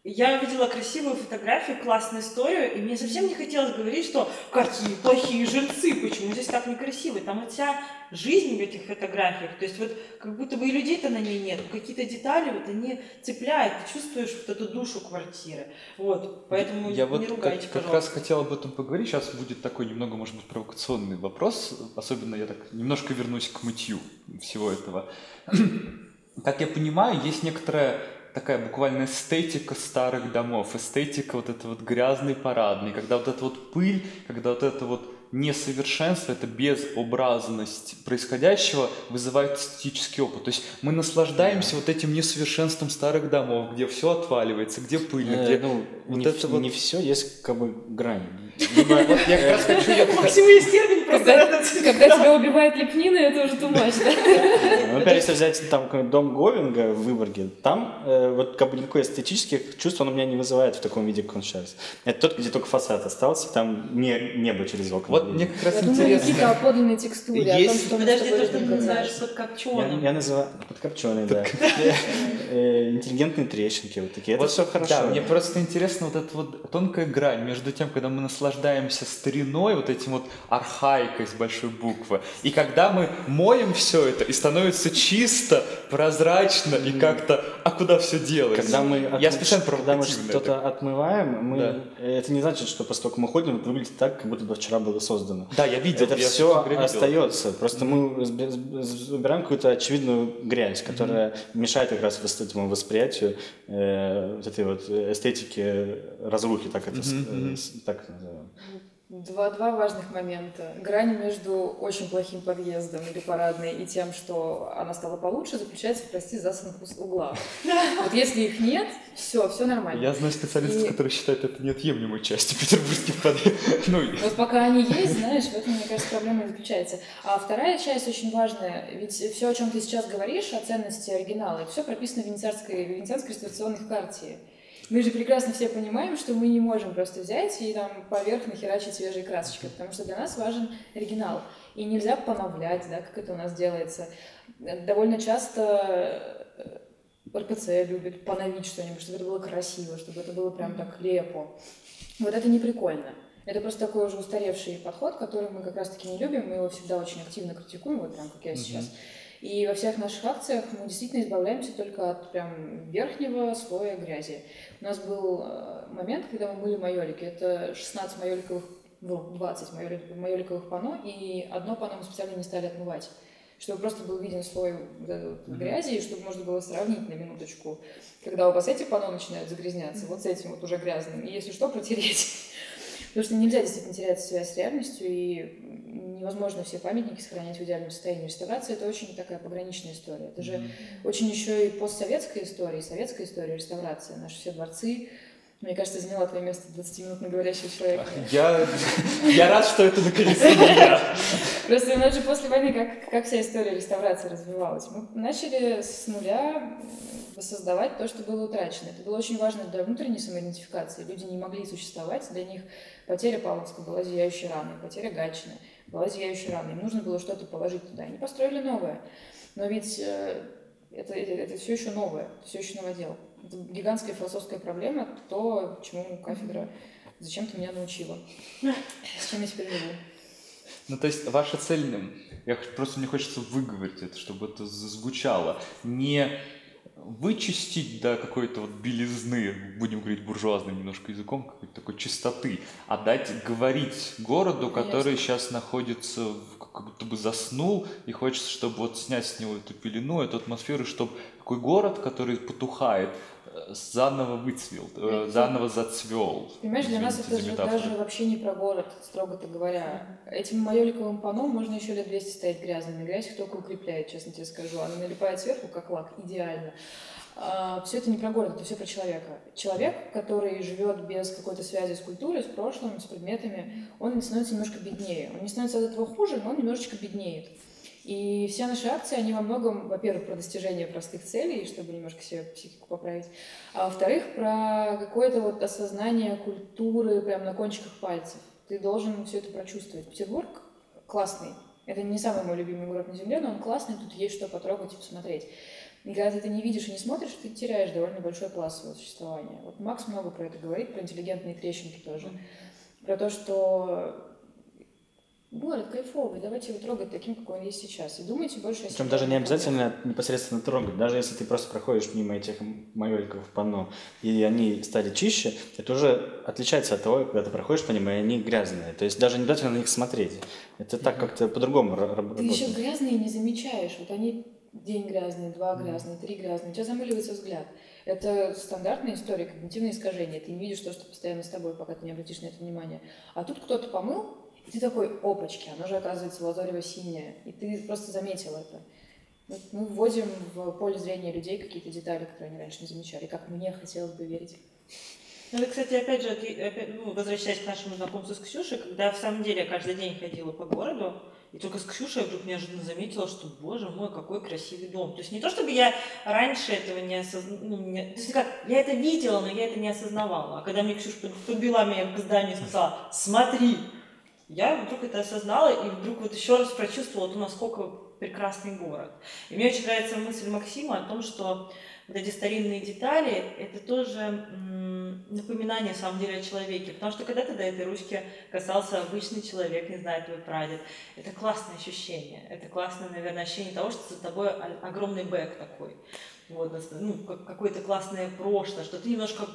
я увидела красивую фотографию, классную историю, и мне совсем не хотелось говорить, что какие плохие жильцы, почему здесь так некрасиво. Там вот вся жизнь в этих фотографиях, то есть вот как будто бы и людей-то на ней нет, какие-то детали вот они цепляют, ты чувствуешь вот эту душу квартиры. Вот, поэтому я не вот ругайте, как пожалуйста. Я как раз хотел об этом поговорить, сейчас будет такой немного, может быть, провокационный вопрос, особенно я так немножко вернусь к мытью всего этого. Как я понимаю, есть некоторая такая буквально эстетика старых домов, эстетика вот этой вот грязной парадной, когда вот эта вот пыль, когда вот это вот несовершенство, это безобразность происходящего вызывает эстетический опыт. То есть мы наслаждаемся вот этим несовершенством старых домов, где все отваливается, где пыльно, где... Ну, вот не, это не вот... все, есть как бы грань. Я как раз хочу... Максим, есть термин просто. Когда тебя убивает лепнина, это уже тумачно. Опять, если взять там дом Говинга в Выборге, там вот как бы никакой эстетических чувств он у меня не вызывает в таком виде, как он сейчас. Это тот, где только фасад остался, там небо через окна. Вот мне как раз интересно. Я думаю, Никита, о подлинной текстуре, о том, что... Подожди, то, что ты называешь подкопченым. Я называю подкопченый, да. Интеллигентные трещинки вот такие. Это все хорошо. Да, мне просто интересно вот эта вот тонкая грань между тем, когда мы наслаждаемся стариной, вот этим вот архаикой с большой буквы, и когда мы моем все это, и становится чисто, прозрачно, и как-то, а куда все делается? Я специально провокативно. Когда мы что-то отмываем, это не значит, что поскольку мы ходим, это выглядит так, как будто бы вчера было создано. Да, я видел. Это все остается. Просто мы убираем какую-то очевидную грязь, которая мешает как раз этому восприятию вот этой вот эстетики разрухи, так это так называем. Два важных момента. Грань между очень плохим подъездом или парадной и тем, что она стала получше, заключается в, прости, засанку с угла. Вот если их нет, все нормально. Я знаю специалистов, которые считают это неотъемлемой частью петербургских подъездов. Вот пока они есть, знаешь, в этом, мне кажется, проблема и заключается. А вторая часть очень важная, ведь все, о чем ты сейчас говоришь, о ценности оригинала, это все прописано в Венецианской реставрационной карте. Мы же прекрасно все понимаем, что мы не можем просто взять и там поверх нахерачить свежие красочки, потому что для нас важен оригинал. И нельзя поновлять, да, как это у нас делается. Довольно часто РПЦ любит поновить что-нибудь, чтобы это было красиво, чтобы это было прям так лепо. Вот это не прикольно. Это просто такой уже устаревший подход, который мы как раз-таки не любим, мы его всегда очень активно критикуем, вот прям как я сейчас. И во всех наших акциях мы действительно избавляемся только от прям верхнего слоя грязи. У нас был момент, когда мы мыли майолики. Это 16 майоликовых, 20 майоликовых панно, и одно панно мы специально не стали отмывать, чтобы просто был виден слой грязи, и чтобы можно было сравнить на минуточку, когда у вас эти панно начинают загрязняться, вот с этим вот уже грязным, и если что, протереть. Потому что нельзя действительно терять связь с реальностью, и невозможно все памятники сохранять в идеальном состоянии. Реставрация — это очень такая пограничная история. Это же очень еще и постсоветская история, и советская история, реставрация. Наши все дворцы, Мне кажется, заняла твое место 20-минутно говорящего человека. Я рад, что это наконец-то я. Просто у нас же после войны, как вся история реставрации развивалась, мы начали с нуля воссоздавать то, что было утрачено. Это было очень важно для внутренней самоидентификации. Люди не могли существовать, для них потеря Павловска была зияющей раной, потеря Гатчины была зияющей раной. Им нужно было что-то положить туда. Они построили новое. Но ведь это все еще новое, все еще новодел. Это гигантская философская проблема, то, чему кафедра зачем-то меня научила. С чем я теперь живу. Ну, то есть ваша цель, просто мне хочется выговорить это, чтобы это зазвучало, не вычистить до какой-то вот белизны, будем говорить буржуазным немножко языком, какой-то такой чистоты, а дать говорить городу, который сейчас находится, как будто бы заснул, и хочется, чтобы вот снять с него эту пелену, эту атмосферу, чтобы такой город, который потухает, заново выцвел, заново зацвел. Понимаешь, для нас это же даже вообще не про город, строго-то говоря. Этим майоликовым панно можно еще лет 200 стоять грязным. Грязь их только укрепляет, честно тебе скажу. Она налипает сверху, как лак, идеально. Все это не про город, это все про человека. Человек, который живет без какой-то связи с культурой, с прошлым, с предметами, он становится немножко беднее. Он не становится от этого хуже, но он немножечко беднеет. И все наши акции, они во многом, во-первых, про достижение простых целей, чтобы немножко себе психику поправить, а во-вторых, про какое-то вот осознание культуры прямо на кончиках пальцев. Ты должен все это прочувствовать. Петербург классный. Это не самый мой любимый город на земле, но он классный, тут есть что потрогать и посмотреть. И когда ты это не видишь и не смотришь, ты теряешь довольно большой пласт своего существования. Вот Макс много про это говорит, про интеллигентные трещинки тоже. Про то, что... город кайфовый, давайте его трогать таким, какой он есть сейчас. И думайте больше о себе. Причем даже не обязательно непосредственно трогать. Даже если ты просто проходишь мимо этих майоликов в панно, и они стали чище, это уже отличается от того, когда ты проходишь по ним, и они грязные. То есть даже не обязательно на них смотреть. Это так как-то по-другому работает. Ты еще грязные не замечаешь. Вот они день грязные, два грязные, три грязные. У тебя замыливается взгляд. Это стандартная история, когнитивные искажения. Ты не видишь то, что постоянно с тобой, пока ты не обратишь на это внимание. А тут кто-то помыл, и ты такой, опачки, оно же оказывается лазорево-синее, и ты просто заметил это. Вот мы вводим в поле зрения людей какие-то детали, которые они раньше не замечали, как мне хотелось бы верить. Ну, это, кстати, опять же, возвращаясь к нашему знакомству с Ксюшей, когда в самом деле я каждый день ходила по городу, и только с Ксюшей я вдруг неожиданно заметила, что, боже мой, какой красивый дом. То есть не то, чтобы я раньше этого не осознавала, то есть как, я это видела, но я это не осознавала. А когда мне Ксюша подвела меня к зданию и сказала, смотри, я вдруг это осознала и вдруг вот еще раз прочувствовала, насколько прекрасный город. И мне очень нравится мысль Максима о том, что вот эти старинные детали – это тоже напоминание, на самом деле, о человеке. Потому что когда-то до этой ручки касался обычный человек, не знаю, твой прадед. Это классное ощущение. Это классное, наверное, ощущение того, что за тобой огромный бэк такой. Вот, какое-то классное прошлое, что ты немножко…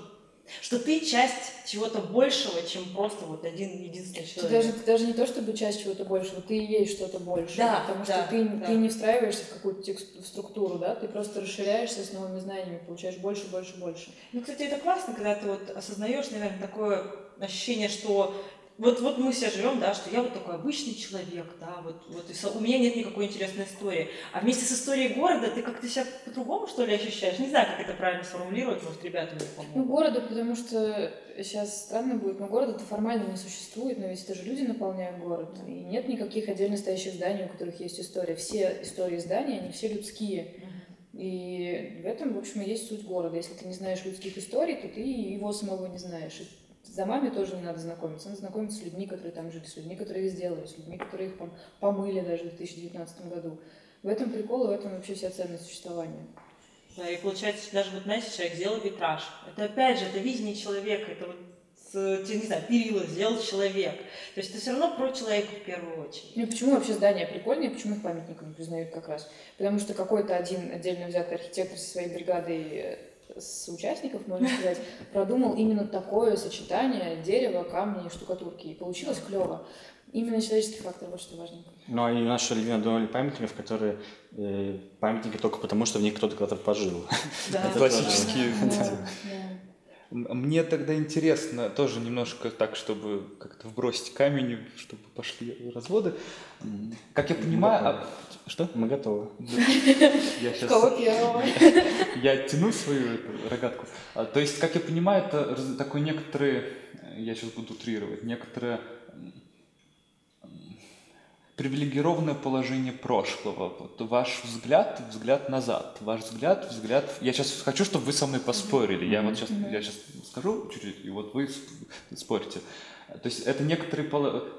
Что ты часть чего-то большего, чем просто вот один единственный человек. Ты даже не то, чтобы часть чего-то большего, ты и есть что-то большее. Да, потому что ты не встраиваешься в какую-то структуру, да, ты просто расширяешься с новыми знаниями, получаешь больше, больше, больше. Ну, кстати, это классно, когда ты вот осознаешь, наверное, такое ощущение, что вот мы все живем, да, что я вот такой обычный человек, да, вот и у меня нет никакой интересной истории. А вместе с историей города ты как-то себя по-другому, что ли, ощущаешь? Не знаю, как это правильно сформулировать, может, ребята мне помогут. Ну, городу, потому что сейчас странно будет, но города-то формально не существует, но ведь это же люди наполняют город, и нет никаких отдельно стоящих зданий, у которых есть история. Все истории зданий, они все людские. И в этом, в общем, и есть суть города. Если ты не знаешь людских историй, то ты его самого не знаешь. За маме тоже не надо знакомиться. Надо знакомиться с людьми, которые там жили, с людьми, которые их сделали, с людьми, которые их там помыли даже в 2019 году. В этом прикол, и в этом вообще вся ценность существования. Да, и получается, даже вот, знаете, человек сделал витраж. Это опять же, это видение человека, это перила сделал человек. То есть это все равно про человека в первую очередь. Ну почему вообще здания прикольные, почему их памятниками признают как раз? Потому что какой-то один отдельно взятый архитектор со своей бригадой соучастников, можно сказать, продумал именно такое сочетание дерева, камня и штукатурки. И получилось клево. Именно человеческий фактор, вот что важненько. Ну, и у нас еще люди надумали памятников, которые памятники только потому, что в них кто-то когда-то пожил. Да, классические. Мне тогда интересно, тоже немножко так, чтобы как-то вбросить камень, чтобы пошли разводы. Как я понимаю... Что? Мы готовы. Я тяну свою рогатку. То есть, как я понимаю, это такой некоторый... Я сейчас буду утрировать. Некоторое привилегированное положение прошлого. Вот ваш взгляд, взгляд назад. Ваш взгляд, взгляд... Я сейчас хочу, чтобы вы со мной поспорили. Я вот сейчас, я сейчас скажу чуть-чуть, и вот вы спорите. То есть это некоторый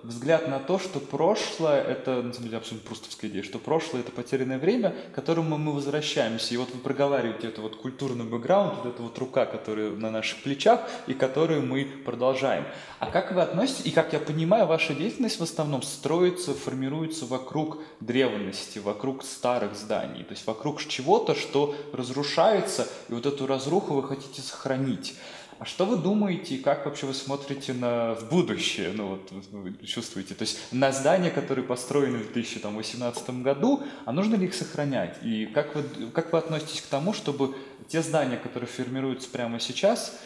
взгляд на то, что прошлое, это на самом деле абсолютно прустовская идея, что прошлое — это потерянное время, к которому мы возвращаемся. И вот вы проговариваете это вот культурный бэкграунд, вот эта вот рука, которая на наших плечах, и которую мы продолжаем. А как вы относитесь, и как я понимаю, ваша деятельность в основном строится, формируется вокруг древности, вокруг старых зданий, то есть вокруг чего-то, что разрушается, и вот эту разруху вы хотите сохранить. А что вы думаете и как вообще вы смотрите на будущее, ну вот вы чувствуете, то есть на здания, которые построены в 2018 году, а нужно ли их сохранять? И как вы относитесь к тому, чтобы те здания, которые формируются прямо сейчас,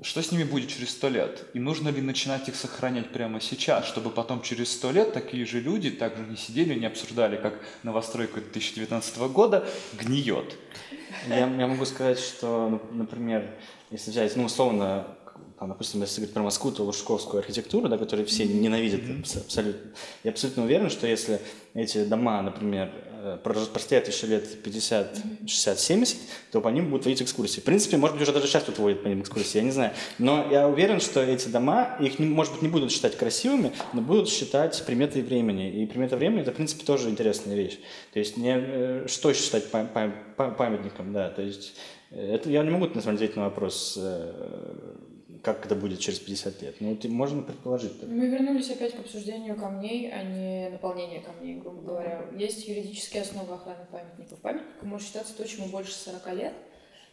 что с ними будет через 100 лет? И нужно ли начинать их сохранять прямо сейчас, чтобы потом через 100 лет такие же люди также не сидели, не обсуждали, как новостройка 2019 года гниет? Я могу сказать, что, например, если взять, ну, условно, там, допустим, если говорить про Москву, то лужковскую архитектуру, да, которую все ненавидят абсолютно, я абсолютно уверен, что если эти дома, например, простоят еще лет 50, 60, 70, то по ним будут водить экскурсии. В принципе, может быть, уже даже сейчас тут водят по ним экскурсии, я не знаю. Но я уверен, что эти дома, их, может быть, не будут считать красивыми, но будут считать приметой времени. И примета времени – это, в принципе, тоже интересная вещь. То есть, не, что считать памятником, да, то есть, это, я не могу, на самом деле, ответить на вопрос, как это будет через 50 лет. Ну, можно предположить. Так. Мы вернулись опять к обсуждению камней, а не наполнению камней, грубо говоря. Есть юридические основы охраны памятников. Памятник может считаться то, чему больше 40 лет,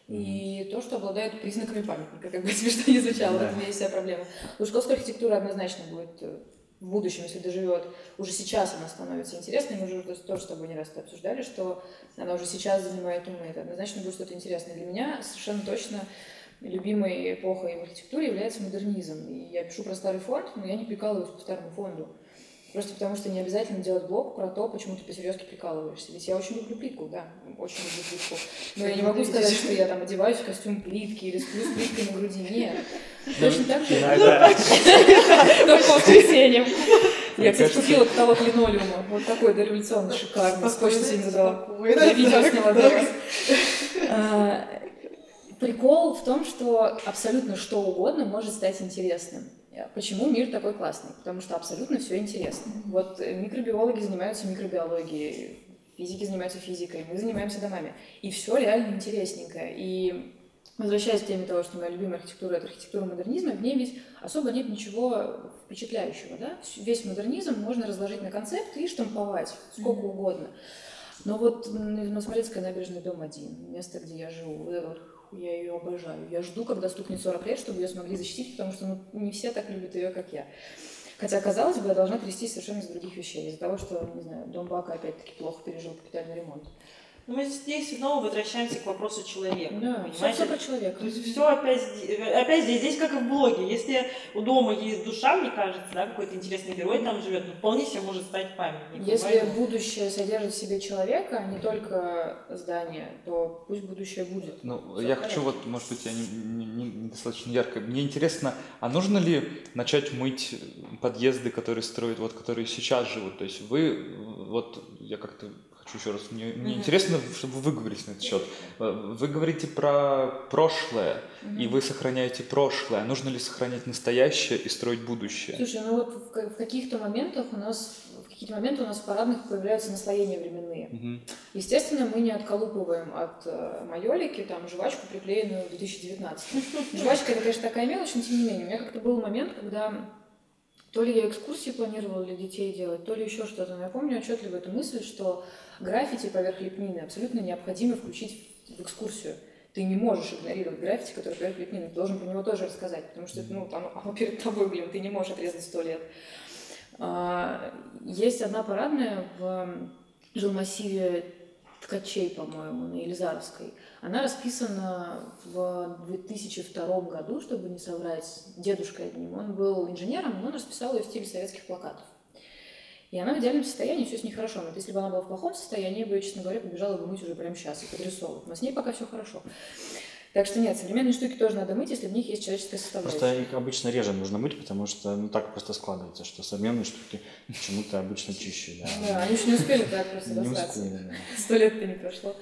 и то, что обладает признаками памятника, как бы смешно не звучало, да. Это есть вся проблема. Лужковская архитектура однозначно будет в будущем, если доживет, уже сейчас она становится интересной, мы уже то, что вы не раз обсуждали, что она уже сейчас занимает умы, это однозначно будет что-то интересное. Для меня совершенно точно любимой эпохой в архитектуре является модернизм. И я пишу про старый фонд, но я не прикалываюсь по старому фонду. Просто потому, что не обязательно делать блог про то, почему ты по-серьезки прикалываешься. Ведь я очень люблю плитку, да, очень люблю плитку. Но я не могу сказать, что я там одеваюсь в костюм плитки или сплю с плиткой на груди. Нет. Точно так же. Только воскресеньем. Я, кстати, купила каталог линолеума. Вот такой дореволюционный, шикарный. Сколько себе не задала. Я видео сняла для вас. Прикол в том, что абсолютно что угодно может стать интересным. Почему мир такой классный? Потому что абсолютно все интересно. Вот микробиологи занимаются микробиологией, физики занимаются физикой, мы занимаемся домами. И все реально интересненько. И возвращаясь к теме того, что моя любимая архитектура — это архитектура модернизма, в ней ведь особо нет ничего впечатляющего, да? Весь модернизм можно разложить на концепты и штамповать сколько угодно. Но вот Новосмоленская набережная, дом 1, место, где я живу, вот это вот. Я ее обожаю. Я жду, когда стукнет 40 лет, чтобы ее смогли защитить, потому что не все так любят ее, как я. Хотя, казалось бы, я должна трястись совершенно из других вещей. Из-за того, что, не знаю, дом Бака опять-таки плохо пережил капитальный ремонт. Но мы здесь снова возвращаемся к вопросу человека. Да, все про человека. То есть все опять здесь как и в блоге. Если у дома есть душа, мне кажется, да, какой-то интересный герой там живет, но вполне себе может стать памятником. Если понимаете? Будущее содержит в себе человека, а не только здание, то пусть будущее будет. Ну, я хочу, вот, может быть, я не достаточно ярко. Мне интересно, а нужно ли начать мыть подъезды, которые строят, вот которые сейчас живут? То есть вы, вот я как-то. Хочу еще раз, мне интересно, чтобы вы говорили на этот счет. Вы говорите про прошлое, и вы сохраняете прошлое. Нужно ли сохранять настоящее и строить будущее? Слушай, ну вот в каких-то моментах в парадных появляются наслоения временные. Естественно, мы не отколупываем от майолики там жвачку, приклеенную в 2019. Жвачка, это, конечно, такая мелочь, но тем не менее. У меня как-то был момент, когда... То ли я экскурсии планировала для детей делать, то ли еще что-то. Но я помню отчетливо эту мысль, что граффити поверх лепнины абсолютно необходимо включить в экскурсию. Ты не можешь игнорировать граффити, который поверх лепнины. Ты должен про него тоже рассказать, потому что ну, оно перед тобой, блин, ты не можешь отрезать 100 лет. Есть одна парадная в жилмассиве Ткачей, по-моему, на Елизаровской. Она расписана в 2002 году, чтобы не соврать, дедушкой одним. Он был инженером, но он расписал ее в стиле советских плакатов. И она в идеальном состоянии, все с ней хорошо. Но если бы она была в плохом состоянии, я бы ее, честно говоря, побежала бы мыть уже прямо сейчас и подрисовывать. Но с ней пока все хорошо. Так что нет, современные штуки тоже надо мыть, если в них есть человеческая составляющая. Просто их обычно реже нужно мыть, потому что ну так просто складывается, что современные штуки почему-то обычно чище. Да, они еще не успели так просто достаться. 100 лет-то не прошло.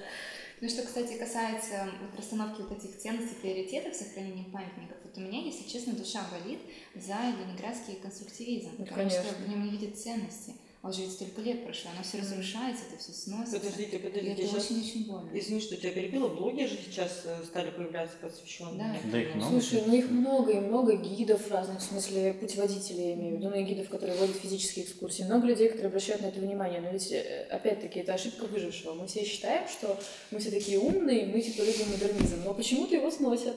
Ну что, кстати, касается расстановки вот этих ценностей, приоритетов сохранения памятников, вот у меня, если честно, душа болит за ленинградский конструктивизм, ну, потому конечно. Что в нем не видят ценности. А уже ведь столько лет прошло, оно все разрушается, это все сносится. Подождите, это очень-очень больно. Извини, что тебя перебила, блоги же сейчас стали появляться посвященные. Да, да их много. Слушай, ну их много, и много гидов разных, в смысле путеводителей, я имею в виду, ну и гидов, которые водят физические экскурсии, много людей, которые обращают на это внимание. Но ведь, опять-таки, это ошибка выжившего. Мы все считаем, что мы все такие умные, мы типа любим модернизм, но почему-то его сносят.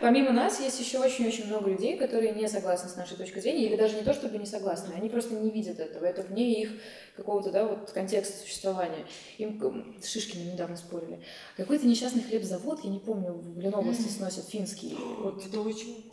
Помимо нас есть еще очень-очень много людей, которые не согласны с нашей точкой зрения, или даже не то, чтобы не согласны, они просто не видят этого, это вне их какого-то, да, вот контекста существования. Им с Шишкиным недавно спорили. Какой-то несчастный хлебзавод, я не помню, в Ленобласти сносят, финский. Вот. Это очень...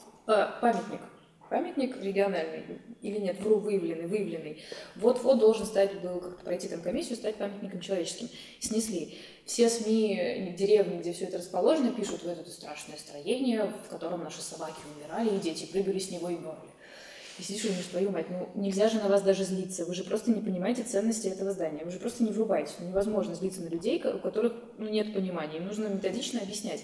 Памятник региональный, или нет, вру, выявленный, вот-вот должен стать, был как-то пройти там комиссию, стать памятником человеческим. Снесли. Все СМИ в деревне, где все это расположено, пишут: вот это страшное строение, в котором наши собаки умирали, и дети прыгали с него и мерли. И сидишь и думаешь: твою мать, ну нельзя же на вас даже злиться, вы же просто не понимаете ценности этого здания, вы же просто не врубаетесь, ну, невозможно злиться на людей, у которых ну, нет понимания, им нужно методично объяснять.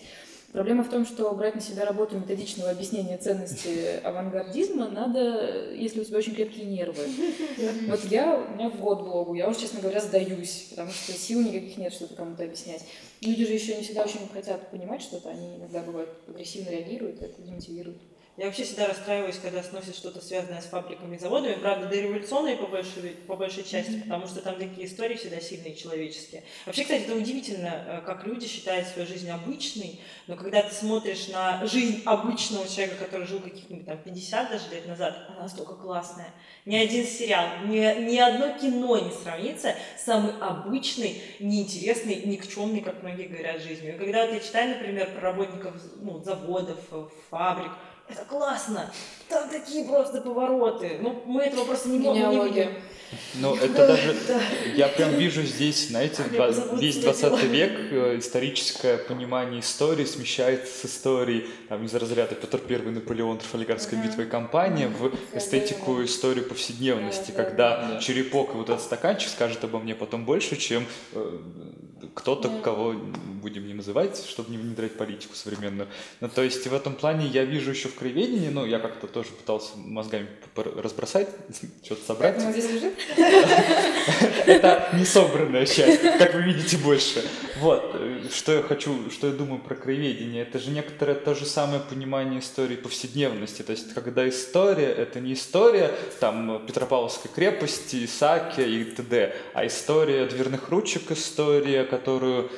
Проблема в том, что брать на себя работу методичного объяснения ценности авангардизма надо, если у тебя очень крепкие нервы. Вот у меня в год блогу, я уже, честно говоря, сдаюсь, потому что сил никаких нет, чтобы кому-то объяснять. Люди же еще не всегда очень хотят понимать что-то, они иногда бывают агрессивно реагируют, это демотивирует. Я вообще всегда расстраиваюсь, когда сносят что-то, связанное с фабриками и заводами. Правда, дореволюционные по большей части, потому что там такие истории всегда сильные, человеческие. Вообще, кстати, это удивительно, как люди считают свою жизнь обычной, но когда ты смотришь на жизнь обычного человека, который жил каких-нибудь там 50 даже лет назад, она настолько классная. Ни один сериал, ни одно кино не сравнится с самой обычной, неинтересной, никчемной, как многие говорят, жизнью. И когда вот я читаю, например, про работников заводов, фабрик, это классно! Там такие просто повороты. Ну, мы этого просто не видим. Ну, это даже... Я прям вижу здесь, знаете, весь 20 век историческое понимание истории смещается с историей там, из разряда Петр I, Наполеон, Трафальгарская битва и кампания в эстетику историю повседневности, когда черепок и вот этот стаканчик скажет обо мне потом больше, чем кто-то, кого будем не называть, чтобы не внедрять политику современную. Ну, то есть в этом плане я вижу еще в краеведении, ну, я как-то тоже пытался мозгами разбросать, что-то собрать. Поэтому здесь лежит? Это не собранная часть, как вы видите, больше. Вот, что я хочу, что я думаю про краеведение, это же некоторое то же самое понимание истории повседневности, то есть когда история, это не история там Петропавловской крепости, Исаакия и т.д., а история дверных ручек, история, которую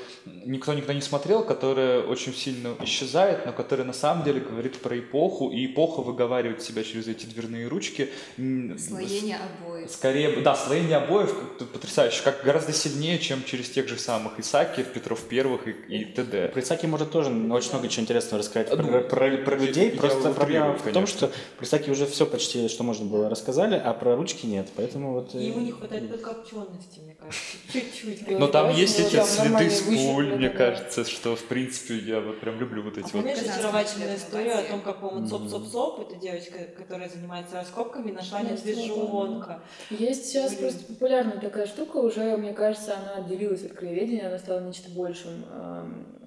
никто никогда не смотрел, которая очень сильно исчезает, но которая на самом деле говорит про эпоху, и эпоха выговаривает себя через эти дверные ручки. Слоение обоев. Скорее, да, слоение обоев потрясающе, как гораздо сильнее, чем через тех же самых Исаакиев, Петров Первых и т.д. Про Исаакия можно тоже очень много чего интересного рассказать про людей, просто проблема в том, что про Исаакия уже все почти, что можно было, рассказали, а про ручки нет, поэтому вот... Ему не хватает подкопченности, мне кажется, чуть-чуть. Но там есть эти следы скуль, мне кажется, что, в принципе, я вот прям люблю вот эти вот... Помнишь очаровательную историю о том, как, по-моему, Цоп-Цоп-Цоп, эта девочка, которая занимается раскопками, нашла медвежонка. Есть сейчас просто популярная такая штука, уже, мне кажется, она отделилась от краеведения, она стала нечто большим.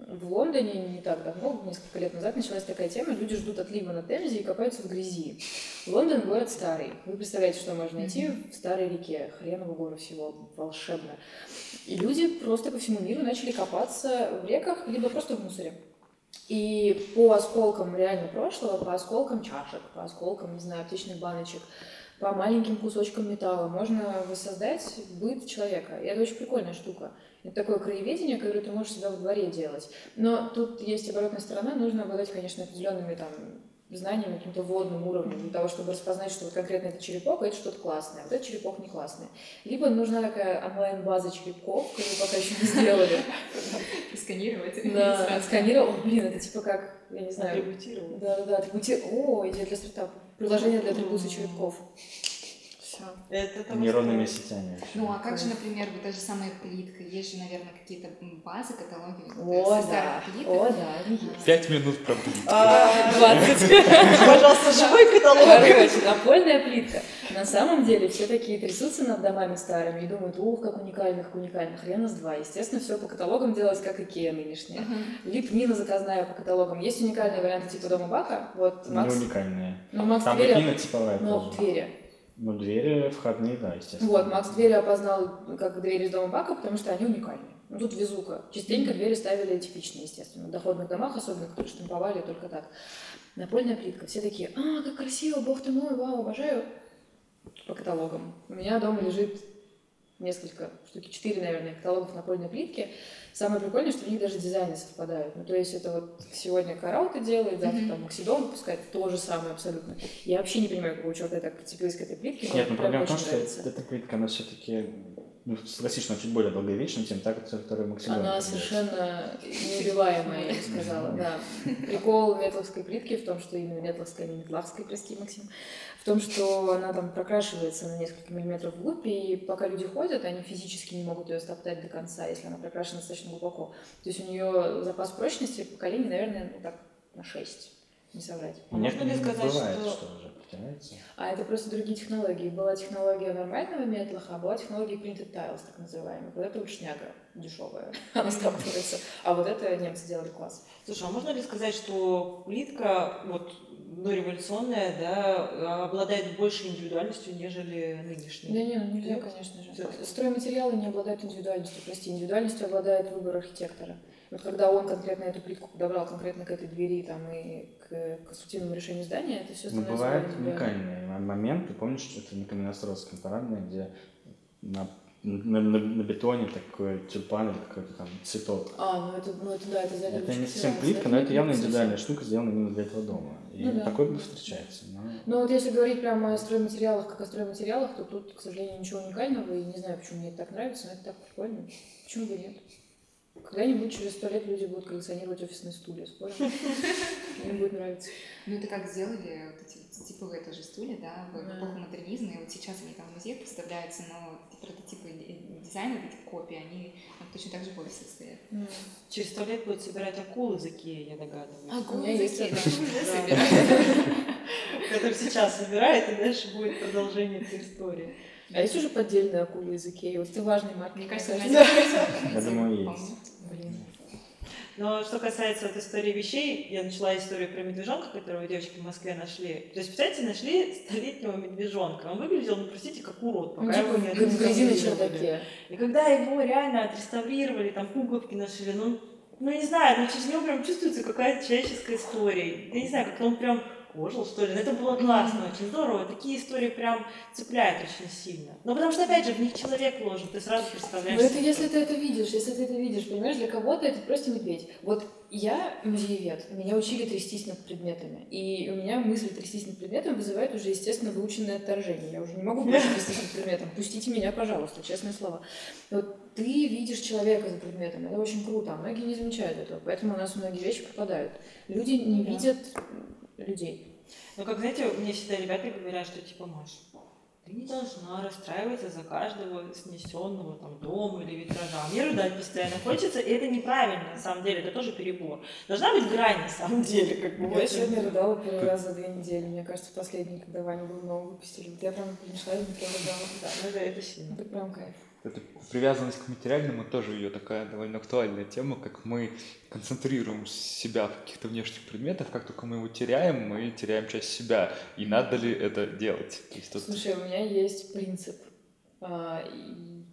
В Лондоне не так давно, несколько лет назад, началась такая тема: люди ждут отлива на Темзе и копаются в грязи. Лондон – город старый. Вы представляете, что можно найти в старой реке, хреново гору всего, волшебно. И люди просто по всему миру начали копаться в реках, либо просто в мусоре. И по осколкам реально прошлого, по осколкам чашек, по осколкам, не знаю, аптечных баночек, по маленьким кусочкам металла можно воссоздать быт человека. И это очень прикольная штука. Это такое краеведение, которое ты можешь себя во дворе делать. Но тут есть оборотная сторона, нужно обладать, конечно, определенными там знанием, каким-то водным уровнем, для того, чтобы распознать, что вот конкретно это черепок, а это что-то классное, вот это черепок не классный. Либо нужна такая онлайн-база черепков, которую пока еще не сделали. Сканировать. Да, сканировал. Блин, это типа как, я не знаю. Атрибутировал. Да-да-да, О, идея для стартапа. Приложение для атрибуции черепков. Это нейронными сетями. Ну, а как же, например, вот та же самая плитка? Есть же, наверное, какие-то базы, каталоги. О, да. О, да. 5 минут про плитку. 20. Пожалуйста, живой каталог. Короче, напольная плитка. На самом деле все такие трясутся над домами старыми и думают, ух, как уникальных. Хрен нас два. Естественно, все по каталогам делалось, как Икея нынешняя. Лепнина заказная по каталогам. Есть уникальные варианты типа дома Бака. Вот, Макс. Не уникальные. Там лепнина типовая. Но в Твери. Ну, двери входные, да, естественно. Вот, Макс двери опознал как двери из дома Бака, потому что они уникальны. Ну, тут везука. Частенько двери ставили типичные, естественно. В доходных домах, особенно, которые штамповали только так. Напольная плитка. Все такие, как красиво, бог ты мой, вау, обожаю. По каталогам. У меня дома лежит несколько, штуки 4, наверное, каталогов напольной плитки. Самое прикольное, что у них даже дизайны совпадают. Ну, то есть это вот сегодня Караута делает, завтра там Максидон выпускает, то же самое абсолютно. Я вообще не понимаю, какого черта я так прицепилась к этой плитке. Нет, но проблема в том, что эта плитка, она все-таки, ну, согласись, она чуть более долговечна, чем та, которая Максидон. Она совершенно неубиваемая, я бы сказала, да. Прикол метловской плитки в том, что именно метловская, не метлахская, прости, Максим, в том, что она там прокрашивается на несколько миллиметров вглубь, и пока люди ходят, они физически не могут ее стоптать до конца, если она прокрашена достаточно глубоко. То есть у нее запас прочности поколений, наверное, ну, так, на 6, не соврать. Можно ли сказать, что уже потянется? А это просто другие технологии. Была технология нормального метлаха, а была технология printed tiles, так называемая. Вот это шняга дешевая, она сталкивается. А вот это немцы делали класс. Слушай, а можно ли сказать, что плитка, вот, но революционная, да, обладает большей индивидуальностью, нежели нынешняя. Да нет, нельзя, конечно же. Да. Стройматериалы не обладают индивидуальностью, прости, индивидуальностью обладает выбор архитектора. Вот когда он конкретно эту плитку подобрал конкретно к этой двери там, и к конструктивному решению здания, это все становится... Но бывают уникальные моменты, помнишь, что это на Каменноостровском парадной, где на бетоне такой тюльпан или какой-то там цветок. Ну это да, это зарядочка. Это не совсем плитка, но это явно индивидуальная штука, сделана именно для этого дома. И такой встречается. Но вот если говорить прямо о стройматериалах, как о стройматериалах, то тут, к сожалению, ничего уникального, и не знаю, почему мне это так нравится, но это так прикольно. Почему бы нет? Когда-нибудь через 100 лет люди будут коллекционировать офисные стулья, спорим? Им будет нравиться. Ну это как сделали вот эти типовые тоже стулья, да, в эпоху модернизма, и вот сейчас они там в музеях поставляются, но прототипы дизайна, эти копии, они точно так же в офисе стоят. Через 100 лет будут собирать акулы из Икеи, я догадываюсь. Акулы из Икеи, да, уже собирают. Который сейчас собирает, и дальше будет продолжение этой истории. А есть уже поддельные акулы из Икеи? Вот это важный маркетинг. Мне кажется, я думаю, есть. Но что касается вот истории вещей, я начала историю про медвежонка, которого девочки в Москве нашли. То есть, представляете, нашли 100-летнего медвежонка. Он выглядел, ну, простите, как урод, пока его не отреставрировали. И когда его реально отреставрировали, там пуговки нашли, ну не знаю, но через него прям чувствуется какая-то человеческая история. Я не знаю, как-то он прям... что ли. Это было классно, очень здорово. Такие истории прям цепляют очень сильно. Но потому что, опять же, в них человек вложен, ты сразу представляешь. Ну это если ты это видишь, понимаешь, для кого-то это просто медведь. Вот я музеевед, меня учили трястись над предметами. И у меня мысль трястись над предметом вызывает уже, естественно, выученное отторжение. Я уже не могу больше трястись над предметом. Пустите меня, пожалуйста, честные слова. Вот ты видишь человека за предметом, это очень круто, а многие не замечают этого. Поэтому у нас многие вещи пропадают. Люди не видят... людей. Ну, как, знаете, мне всегда ребята говорят, что, типа, Маш, ты не должна расстраиваться за каждого снесенного там дома или витража. Мне рыдать постоянно хочется, и это неправильно, на самом деле, это тоже перебор. Должна быть грань, на самом деле, как бы. Я сегодня рыдала первый раз за 2 недели, мне кажется, в последний, когда Ваню Голубнову выпустили. Вот я прям принесла, и прям рыдала. Да, ну это сильно. Это прям кайф. Это привязанность к материальному, тоже ее такая довольно актуальная тема, как мы концентрируем себя в каких-то внешних предметах, как только мы его теряем, мы теряем часть себя. И надо ли это делать? Слушай, у меня есть принцип.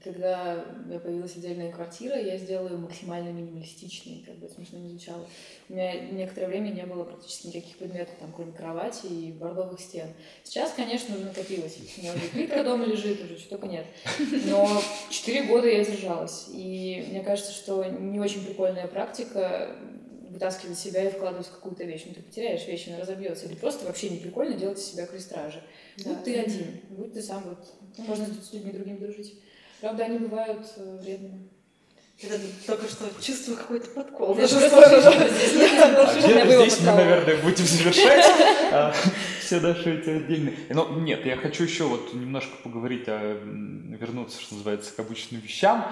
Когда у меня появилась отдельная квартира, я сделала ее максимально минималистичной, как бы это смешно не звучало. У меня некоторое время не было практически никаких предметов, там, кроме кровати и бордовых стен. Сейчас, конечно, уже накопилось. У меня уже плитка дома лежит, уже чего только нет. Но 4 года я держалась. И мне кажется, что не очень прикольная практика вытаскивать себя и вкладывать в какую-то вещь. Ну, ты потеряешь вещь, она разобьется. Или просто вообще не прикольно делать из себя крестража. Да. Будь ты один, будь ты сам. Вот. Можно с людьми другими дружить. Правда, они бывают вредными. Это только что чувствую какой-то подкол. Здесь мы, наверное, будем завершать. Все дальше эти отдельные. Но нет, я хочу еще вот немножко поговорить, вернуться, что называется, к обычным вещам.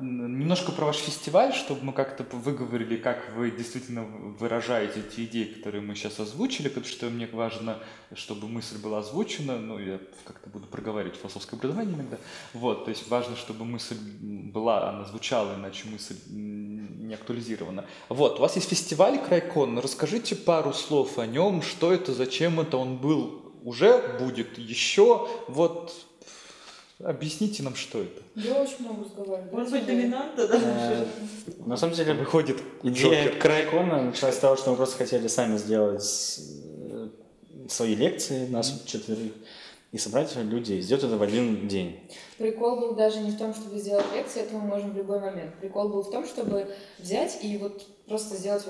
Немножко про ваш фестиваль, чтобы мы как-то выговорили, как вы действительно выражаете те идеи, которые мы сейчас озвучили, потому что мне важно, чтобы мысль была озвучена. Ну, я как-то буду проговаривать философское образование иногда. Вот, то есть важно, чтобы мысль была, она звучала, иначе мысль не актуализирована. Вот, у вас есть фестиваль «Крайкон». Расскажите пару слов о нем, что это, зачем это, он был, уже будет, еще. Вот, объясните нам, что это. Я очень много разговариваю. Может быть, доминанта, да? На самом деле, выходит идея «Крайкона» началась с того, что мы просто хотели сами сделать свои лекции, нас четверых, и собрать людей. Сделать это в один день. Прикол был даже не в том, чтобы сделать лекции, это мы можем в любой момент. Прикол был в том, чтобы взять и вот просто сделать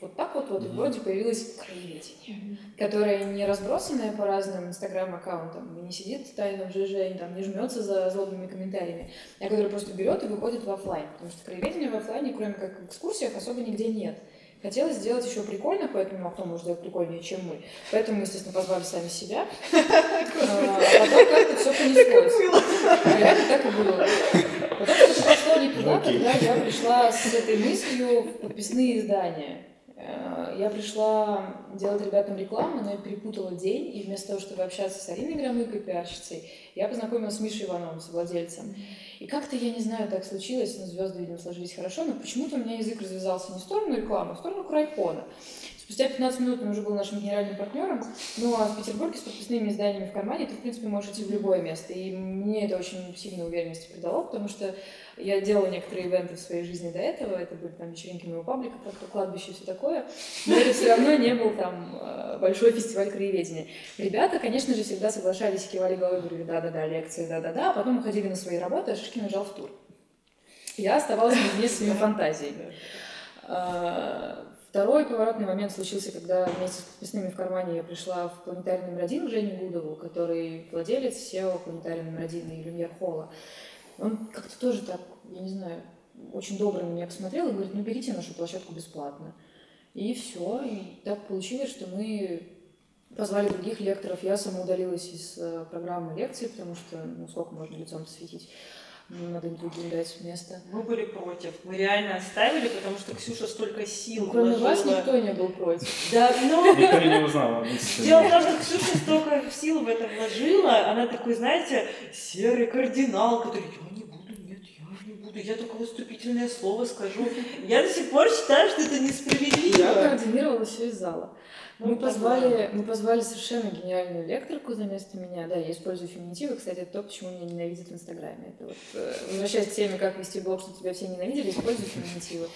вот так вот, и вроде появилось краеведение, которое не разбросанное по разным инстаграм-аккаунтам, и не сидит в тайном ЖЖ, там, не жмется за злобными комментариями, а которое просто берет и выходит в офлайн. Потому что краеведение в офлайне, кроме как в экскурсиях, особо нигде нет. Хотелось сделать еще прикольно, поэтому а кто может сделать прикольнее, чем мы. Поэтому мы, естественно, позвали сами себя. А потом как-то все понеслось. Реально так и было. Потом что-то пошло не туда, когда я пришла с этой мыслью в подписные издания. Я пришла делать ребятам рекламу, но я перепутала день, и вместо того, чтобы общаться с Ариной Громыкой, пиарщицей, я познакомилась с Мишей Ивановым, совладельцем. И как-то, я не знаю, так случилось, но звезды, видимо, сложились хорошо, но почему-то у меня язык развязался не в сторону рекламы, а в сторону Крайкона. Спустя 15 минут он уже был нашим генеральным партнером, ну а в Петербурге с подписными изданиями в кармане ты, в принципе, можешь идти в любое место. И мне это очень сильно уверенности придало, потому что я делала некоторые ивенты в своей жизни до этого, это были там вечеринки моего паблика, как-то кладбище и все такое, но это все равно не был там большой фестиваль краеведения. Ребята, конечно же, всегда соглашались, кивали головой, говорили да-да-да, лекции, да-да-да, а потом уходили на свои работы, а Шишкин уезжал в тур. Я оставалась наедине с своими фантазиями. Второй поворотный момент случился, когда вместе с подписными в кармане я пришла в планетарий номер 1 к Жене Гудову, который владелец SEO планетария номер 1 и люмьер-холла. Он как-то тоже так, я не знаю, очень добро на меня посмотрел и говорит, ну берите нашу площадку бесплатно. И все. И так получилось, что мы позвали других лекторов. Я самоудалилась из программы лекций, потому что ну сколько можно лицом светить. Надо им другим дать место. Мы были против. Мы реально оставили, потому что Ксюша столько сил вложила. Кроме вас никто не был против. Да, но... Никто не узнал. Дело в том, что Ксюша столько сил в это вложила. Она такой, знаете, серый кардинал, который... Я только выступительное слово скажу. Я до сих пор считаю, что это несправедливо. Я координировала все из зала. Мы позвали совершенно гениальную лекторку за место меня. Да, я использую феминитивы. Кстати, это то, почему меня ненавидят в Инстаграме. Это вот, возвращаясь к теме, как вести блог, что тебя все ненавидели, использую феминитивы.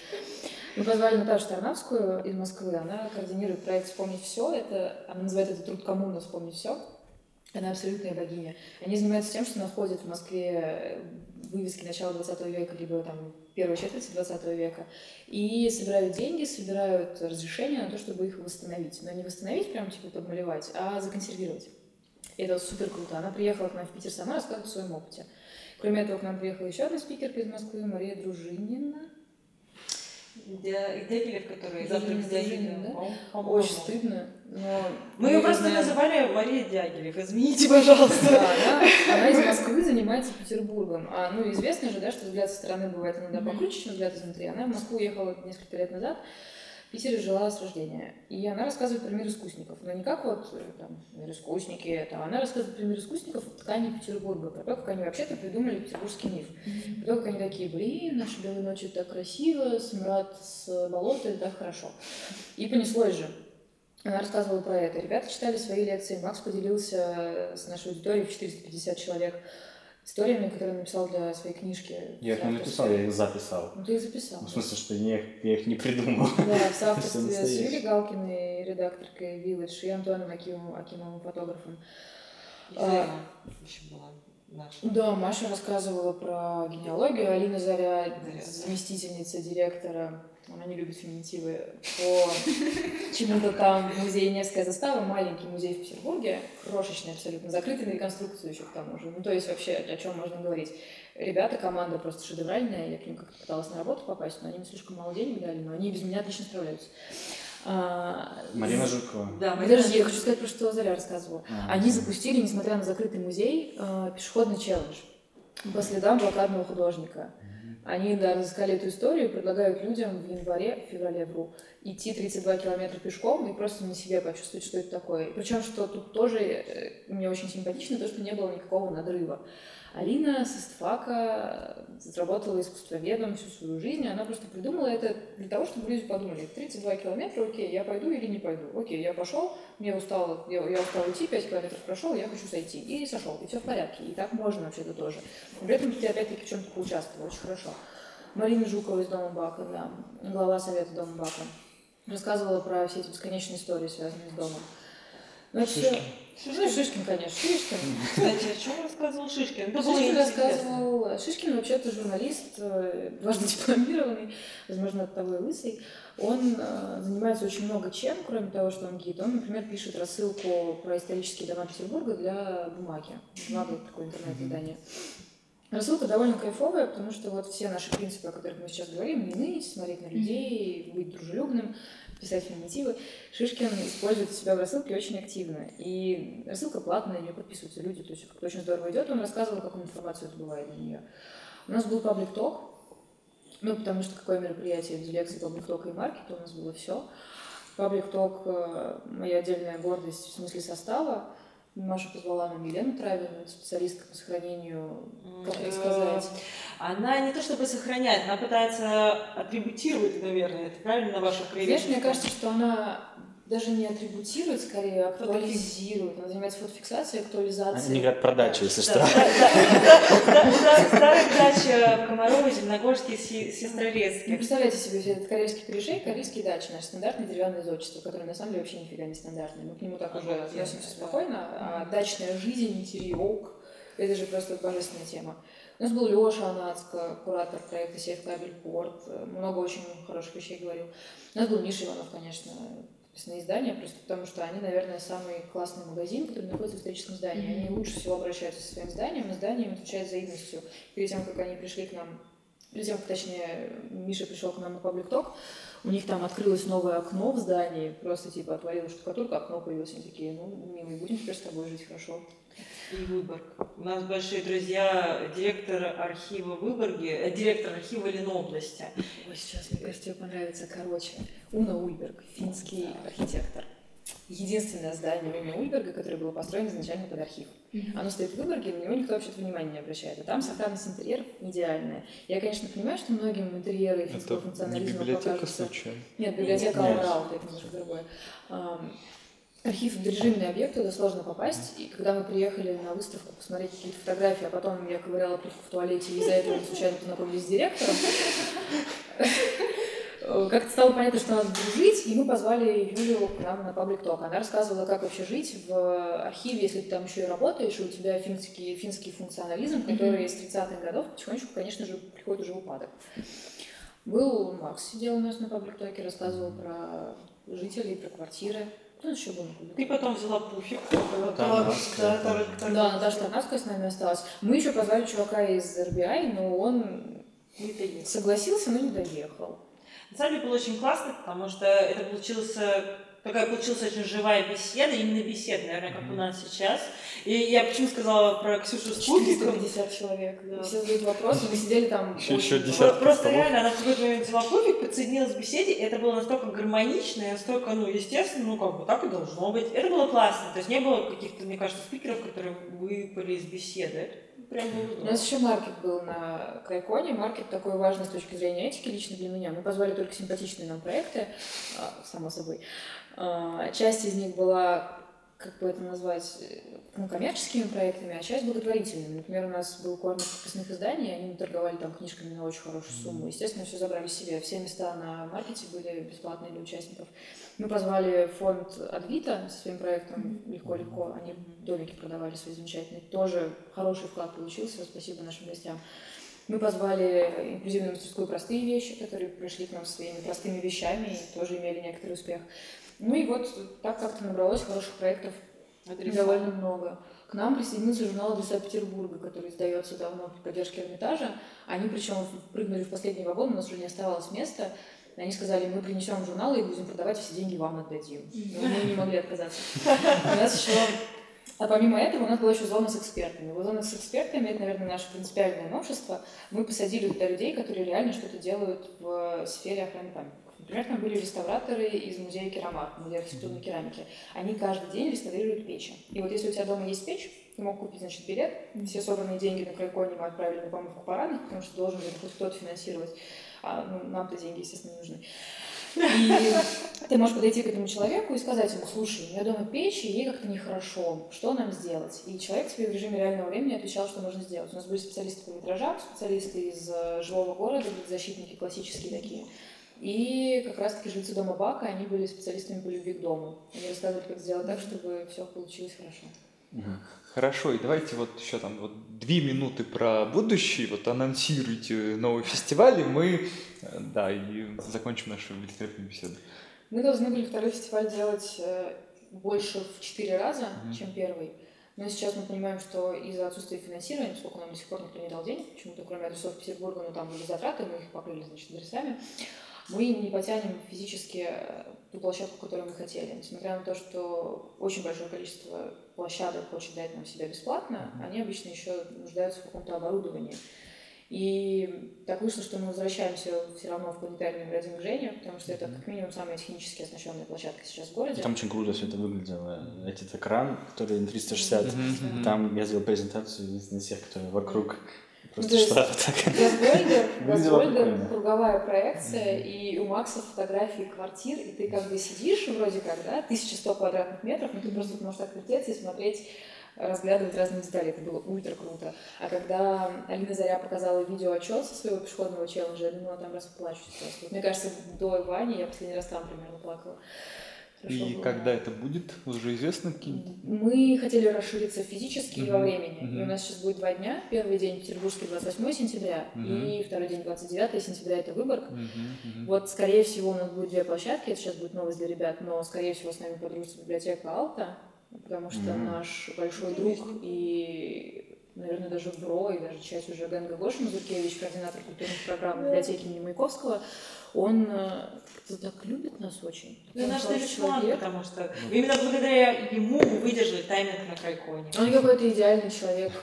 Мы позвали Наташу Тарнавскую из Москвы. Она координирует проект «Вспомнить всё». Она называет это труд коммуна «Вспомнить всё». Она абсолютная богиня. Они занимаются тем, что находят в Москве вывески начала 20 века, либо там первой четверти 20 века, и собирают деньги, собирают разрешения на то, чтобы их восстановить. Но не восстановить прям, типа, подмалевать, а законсервировать. И это супер круто. Она приехала к нам в Питер сама, рассказывает о своем опыте. Кроме этого, к нам приехала еще одна спикерка из Москвы, Мария Дружинина. Дягилев, который завтра с Дягилевым, да? Очень стыдно. Но мы ее просто называли Мария Дягилев, извините, пожалуйста. Да, она из Москвы занимается Петербургом. Ну, известно же, да, что взгляд со стороны бывает иногда покруче, чем взгляд изнутри. Она в Москву уехала несколько лет назад, в Питере жила с рождения. И она рассказывает про мир искусников. Но не как вот там, мир искусники, это. Она рассказывает про мир искусников в ткани Петербурга, про то, как они вообще-то придумали петербургский миф. Про то, как они такие, блин, наши белые ночи так красиво, смрад с болота, так хорошо. И понеслось же. Она рассказывала про это. Ребята читали свои лекции. Макс поделился с нашей аудиторией в 450 человек историями, которые написал для своей книжки. Я их не написал, я их записал. Ну, ты их записал. В смысле, что я их не придумал. Да, в соавторстве с Юлией Галкиной, редакторкой Village, и Антуаном Акимовым, фотографом. Еще была наша. Да, Маша рассказывала про генеалогию. Алина Заря, заместительница директора она не любит феминитивы, по чему-то там музей Невская застава, маленький музей в Петербурге, крошечный абсолютно, закрытый на реконструкцию еще к тому же. Ну, то есть вообще о чем можно говорить. Ребята, команда просто шедевральная, я к ним как-то пыталась на работу попасть, но они мне слишком мало денег дали, но они без меня отлично справляются. Марина Жукова. Да, подожди, я хочу сказать про что Заря рассказывала. Они запустили, несмотря на закрытый музей, пешеходный челлендж по следам блокадного художника. Они, да, разыскали эту историю и предлагают людям в январе, в феврале, идти 32 километра пешком и просто на себе почувствовать, что это такое. Причем, что тут тоже мне очень симпатично, то, что не было никакого надрыва. Алина с истфака заработала искусствоведом всю свою жизнь, она просто придумала это для того, чтобы люди подумали, 32 километра, окей, я пойду или не пойду. Окей, я пошел, я устал идти, 5 километров прошел, я хочу сойти. И сошел, и все в порядке, и так можно вообще-то тоже. При этом ты опять-таки в чем-то поучаствовал, очень хорошо. Марина Жукова из Дома Бака, да, глава совета Дома Бака, рассказывала про все эти бесконечные истории, связанные с домом. Шишкин, конечно. Шишкин. Кстати, о чем рассказывал Шишкин? Шишкин вообще-то журналист, важно дипломированный, возможно, от того и лысый. Он занимается очень много чем, кроме того, что он гид. Он, например, пишет рассылку про исторические дома Петербурга для бумаги. Бумага — это такое интернет-издание. Рассылка довольно кайфовая, потому что вот все наши принципы, о которых мы сейчас говорим, не ныть, смотреть на людей, быть дружелюбным, писать феминитивы, Шишкин использует себя в рассылке очень активно. И рассылка платная, ее подписываются люди, то есть очень здорово идет. Он рассказывал, какую информацию это бывает для нее. У нас был паблик-ток, ну потому что какое мероприятие без лекции, паблик-тока и маркета, у нас было все. Паблик-ток — моя отдельная гордость в смысле состава. Маша позвала нам Елену Травину, специалистка по сохранению, как это сказать. Она не то чтобы сохраняет, она пытается атрибутировать, наверное, это правильно на ваших проявлениях? Знаешь, мне кажется, что она даже не атрибутирует, скорее актуализирует. Она занимается фотофиксацией, актуализацией. Они говорят про дачу, если что. Старая дача в Комарово, Зеленогорске, Сестрорецке. Ну, представляете себе, этот корейский перешей, корейские дачи, наше стандартное деревянное зодчество, которое на самом деле вообще нифига не стандартное. Мы к нему так уже относимся спокойно, а дачная жизнь, интерьер, это же просто божественная тема. У нас был Леша Анацко, куратор проекта «Сейф-Кабель-Порт», много очень хороших вещей говорил. У нас был Миша Иванов, конечно, на издания, просто потому что они, наверное, самый классный магазин, который находится в историческом здании. Они лучше всего обращаются со своим зданием, и здание им отвечает взаимностью. Перед тем, как они пришли к нам, Миша пришел к нам на паблик-ток, у них там открылось новое окно в здании, просто типа отвалилась штукатурка, окно появилось, они такие, милые, будем теперь с тобой жить, хорошо. И Выборг. У нас большие друзья, директор архива в Выборге, директор архива Ленобласти. Ой, сейчас, мне кажется, тебе понравится. Короче, Уна Ульберг, финский архитектор. Единственное здание имени Ульберга, которое было построено изначально под архив. Оно стоит в Выборге, на него никто вообще внимания не обращает. А там сохранность интерьеров идеальная. Я, конечно, понимаю, что многим интерьеры финского функционализма покажутся... Нет, библиотека Алрау, это немножко другое. Архив — это режимный объект, туда сложно попасть, и когда мы приехали на выставку посмотреть какие-то фотографии, а потом я ковыряла плитку в туалете, и из-за этого случайно познакомились с директором, как-то стало понятно, что надо дружить, и мы позвали Юлю к нам на паблик-ток. Она рассказывала, как вообще жить в архиве, если ты там еще и работаешь, и у тебя финский функционализм, который с 30-х годов потихонечку, конечно же, приходит уже в упадок. Был Маркс, сидел у нас на паблик-токе, рассказывал про жителей, про квартиры. Еще был. Ты потом взяла пуфик. Да, Наташа Тарнавская с нами осталась. Мы еще позвали чувака из РБИ, но он согласился, но не доехал. На самом деле было очень классно, потому что это получилась очень живая беседа, именно беседа, наверное, как у нас сейчас. И я почему сказала про Ксюшу с пуфиком. 450 человек, да. Все задают вопросы, мы сидели там. Еще просто реально, она в какой-то момент взяла пуфик, подсоединилась к беседе, и это было настолько гармонично, и настолько, естественно, как бы так и должно быть. Это было классно, то есть не было каких-то, мне кажется, спикеров, которые выпали из беседы. У нас еще маркет был на Крайконе. Маркет такой важный с точки зрения этики лично для меня. Мы позвали только симпатичные нам проекты, само собой. Часть из них была, как бы это назвать, коммерческими проектами, а часть благотворительными. Например, у нас был корм подписных изданий, они торговали там книжками на очень хорошую сумму. Естественно, все забрали себе. Все места на маркете были бесплатные для участников. Мы позвали фонд «Адвита» со своим проектом «Легко-легко». Они домики продавали свои замечательные. Тоже хороший вклад получился, спасибо нашим гостям. Мы позвали инклюзивную мастерскую «Простые вещи», которые пришли к нам своими простыми вещами и тоже имели некоторый успех. Ну и вот так как-то набралось хороших проектов довольно много. К нам присоединился журнал «Адреса Петербурга», который издается давно при поддержке Эрмитажа. Они причем прыгнули в последний вагон, у нас уже не оставалось места. Они сказали, мы принесем журналы и будем продавать, все деньги вам отдадим. Но мы не могли отказаться. У нас еще... А помимо этого у нас была еще зона с экспертами. Вот зона с экспертами – это, наверное, наше принципиальное новшество. Мы посадили туда людей, которые реально что-то делают в сфере охраны памятников. Например, там были реставраторы из музея Керамарк, музея архитектурной керамики. Они каждый день реставрируют печи. И вот если у тебя дома есть печь, ты мог купить, значит, билет. Все собранные деньги на Крайконе мы отправили на помывку парадных, потому что должен был хоть кто-то финансировать. А, ну, нам-то деньги, естественно, не нужны. И ты можешь подойти к этому человеку и сказать ему, слушай, у меня дома печь, и ей как-то нехорошо, что нам сделать? И человек тебе в режиме реального времени отвечал, что нужно сделать. У нас были специалисты по витражам, специалисты из жилого города, защитники классические такие. И как раз-таки жильцы дома Бака, они были специалистами по любви к дому. Они рассказывали, как сделать так, чтобы все получилось хорошо. Хорошо, и давайте вот еще там вот 2 минуты про будущее, вот анонсируйте новый фестиваль, и мы, да, и закончим нашу великолепную беседу. Мы должны были второй фестиваль делать больше в 4 раза, чем первый, но сейчас мы понимаем, что из-за отсутствия финансирования, поскольку нам до сих пор никто не дал денег, почему-то кроме адресов Петербурга, но там были затраты, мы их покрыли, значит, адресами, мы не потянем физически ту площадку, которую мы хотели. Несмотря на то, что очень большое количество площадок хочет дать нам себя бесплатно, они обычно еще нуждаются в каком-то оборудовании. И так вышло, что мы возвращаемся все равно в планетарный магазин к Жене, потому что это как минимум самая технически оснащенная площадка сейчас в городе. Там очень круто все это выглядело. Этот экран, который на 360, там я сделал презентацию на всех, которые вокруг. Просто газгольдер, круговая проекция, и у Макса фотографии квартир, и ты как бы сидишь вроде как, да, 1100 квадратных метров, но ты просто можешь так вертеться и смотреть, разглядывать разные детали, это было ультра круто. А когда Алина Заря показала видеоотчет со своего пешеходного челленджа, я думала, там расплачусь просто. Вот, мне кажется, до Ивани я последний раз там примерно плакала. Хорошо и было. Когда это будет, уже известно какие-нибудь? Мы хотели расшириться физически и во времени. И у нас сейчас будет 2 дня. Первый день Петербургский 28 сентября и второй день 29 сентября это Выборг. Вот, скорее всего, у нас будет 2 площадки. Это сейчас будет новость для ребят, но, скорее всего, с нами подружится библиотека Алта, потому что наш большой друг и... наверное, даже бро и даже часть уже Ганга Гоша Мазуркевич, координатор культурных программ библиотеки имени Маяковского, он так любит нас очень. Да, наш талисман, потому что именно благодаря ему мы выдержали тайминг на Крайконе. Он какой-то идеальный человек,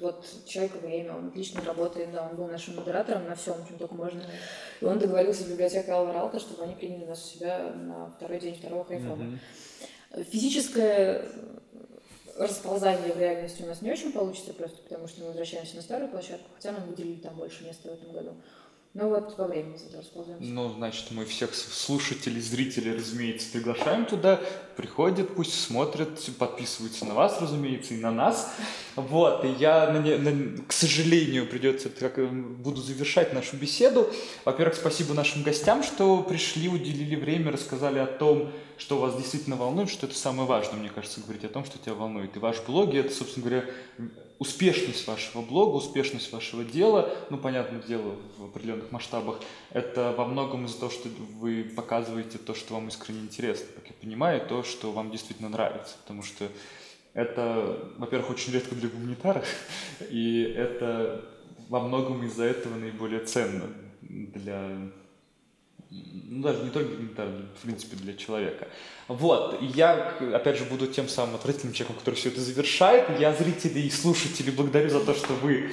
вот человек время, он отлично работает, да, он был нашим модератором на всем, чем только можно. И он договорился с библиотекой Алвара Алта, чтобы они приняли нас у себя на 2-й день 2-го Крайкона. Физическое расползание в реальности у нас не очень получится, просто потому что мы возвращаемся на старую площадку, хотя нам выделили там больше места в этом году. Ну вот, во времени зато расползаемся. Ну, значит, мы всех слушателей, зрителей, разумеется, приглашаем туда. Приходят, пусть смотрят, подписываются на вас, разумеется, и на нас. Вот, и я, к сожалению, придется, буду завершать нашу беседу. Во-первых, спасибо нашим гостям, что пришли, уделили время, рассказали о том, что вас действительно волнует, что это самое важное, мне кажется, говорить о том, что тебя волнует. И ваш блог, и это, собственно говоря, успешность вашего блога, успешность вашего дела, ну, понятное дело, в определенных масштабах, это во многом из-за того, что вы показываете то, что вам искренне интересно, как я понимаю, то, что вам действительно нравится, потому что это, во-первых, очень редко для гуманитаров, и это во многом из-за этого наиболее ценно для... Ну, даже не только гуманитарный, в принципе, для человека. Вот, и я, опять же, буду тем самым отвратительным человеком, который все это завершает. Я зрителей и слушателей благодарю за то, что вы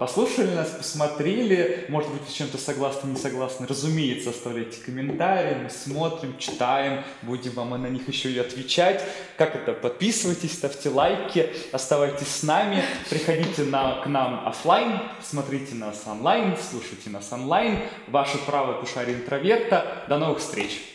послушали нас, посмотрели. Может быть, с чем-то согласны, не согласны. Разумеется, оставляйте комментарии, мы смотрим, читаем, будем вам на них еще и отвечать. Как это? Подписывайтесь, ставьте лайки, оставайтесь с нами, приходите к нам офлайн, смотрите нас онлайн, слушайте нас онлайн. Ваше правое полушарие интроверта. До новых встреч!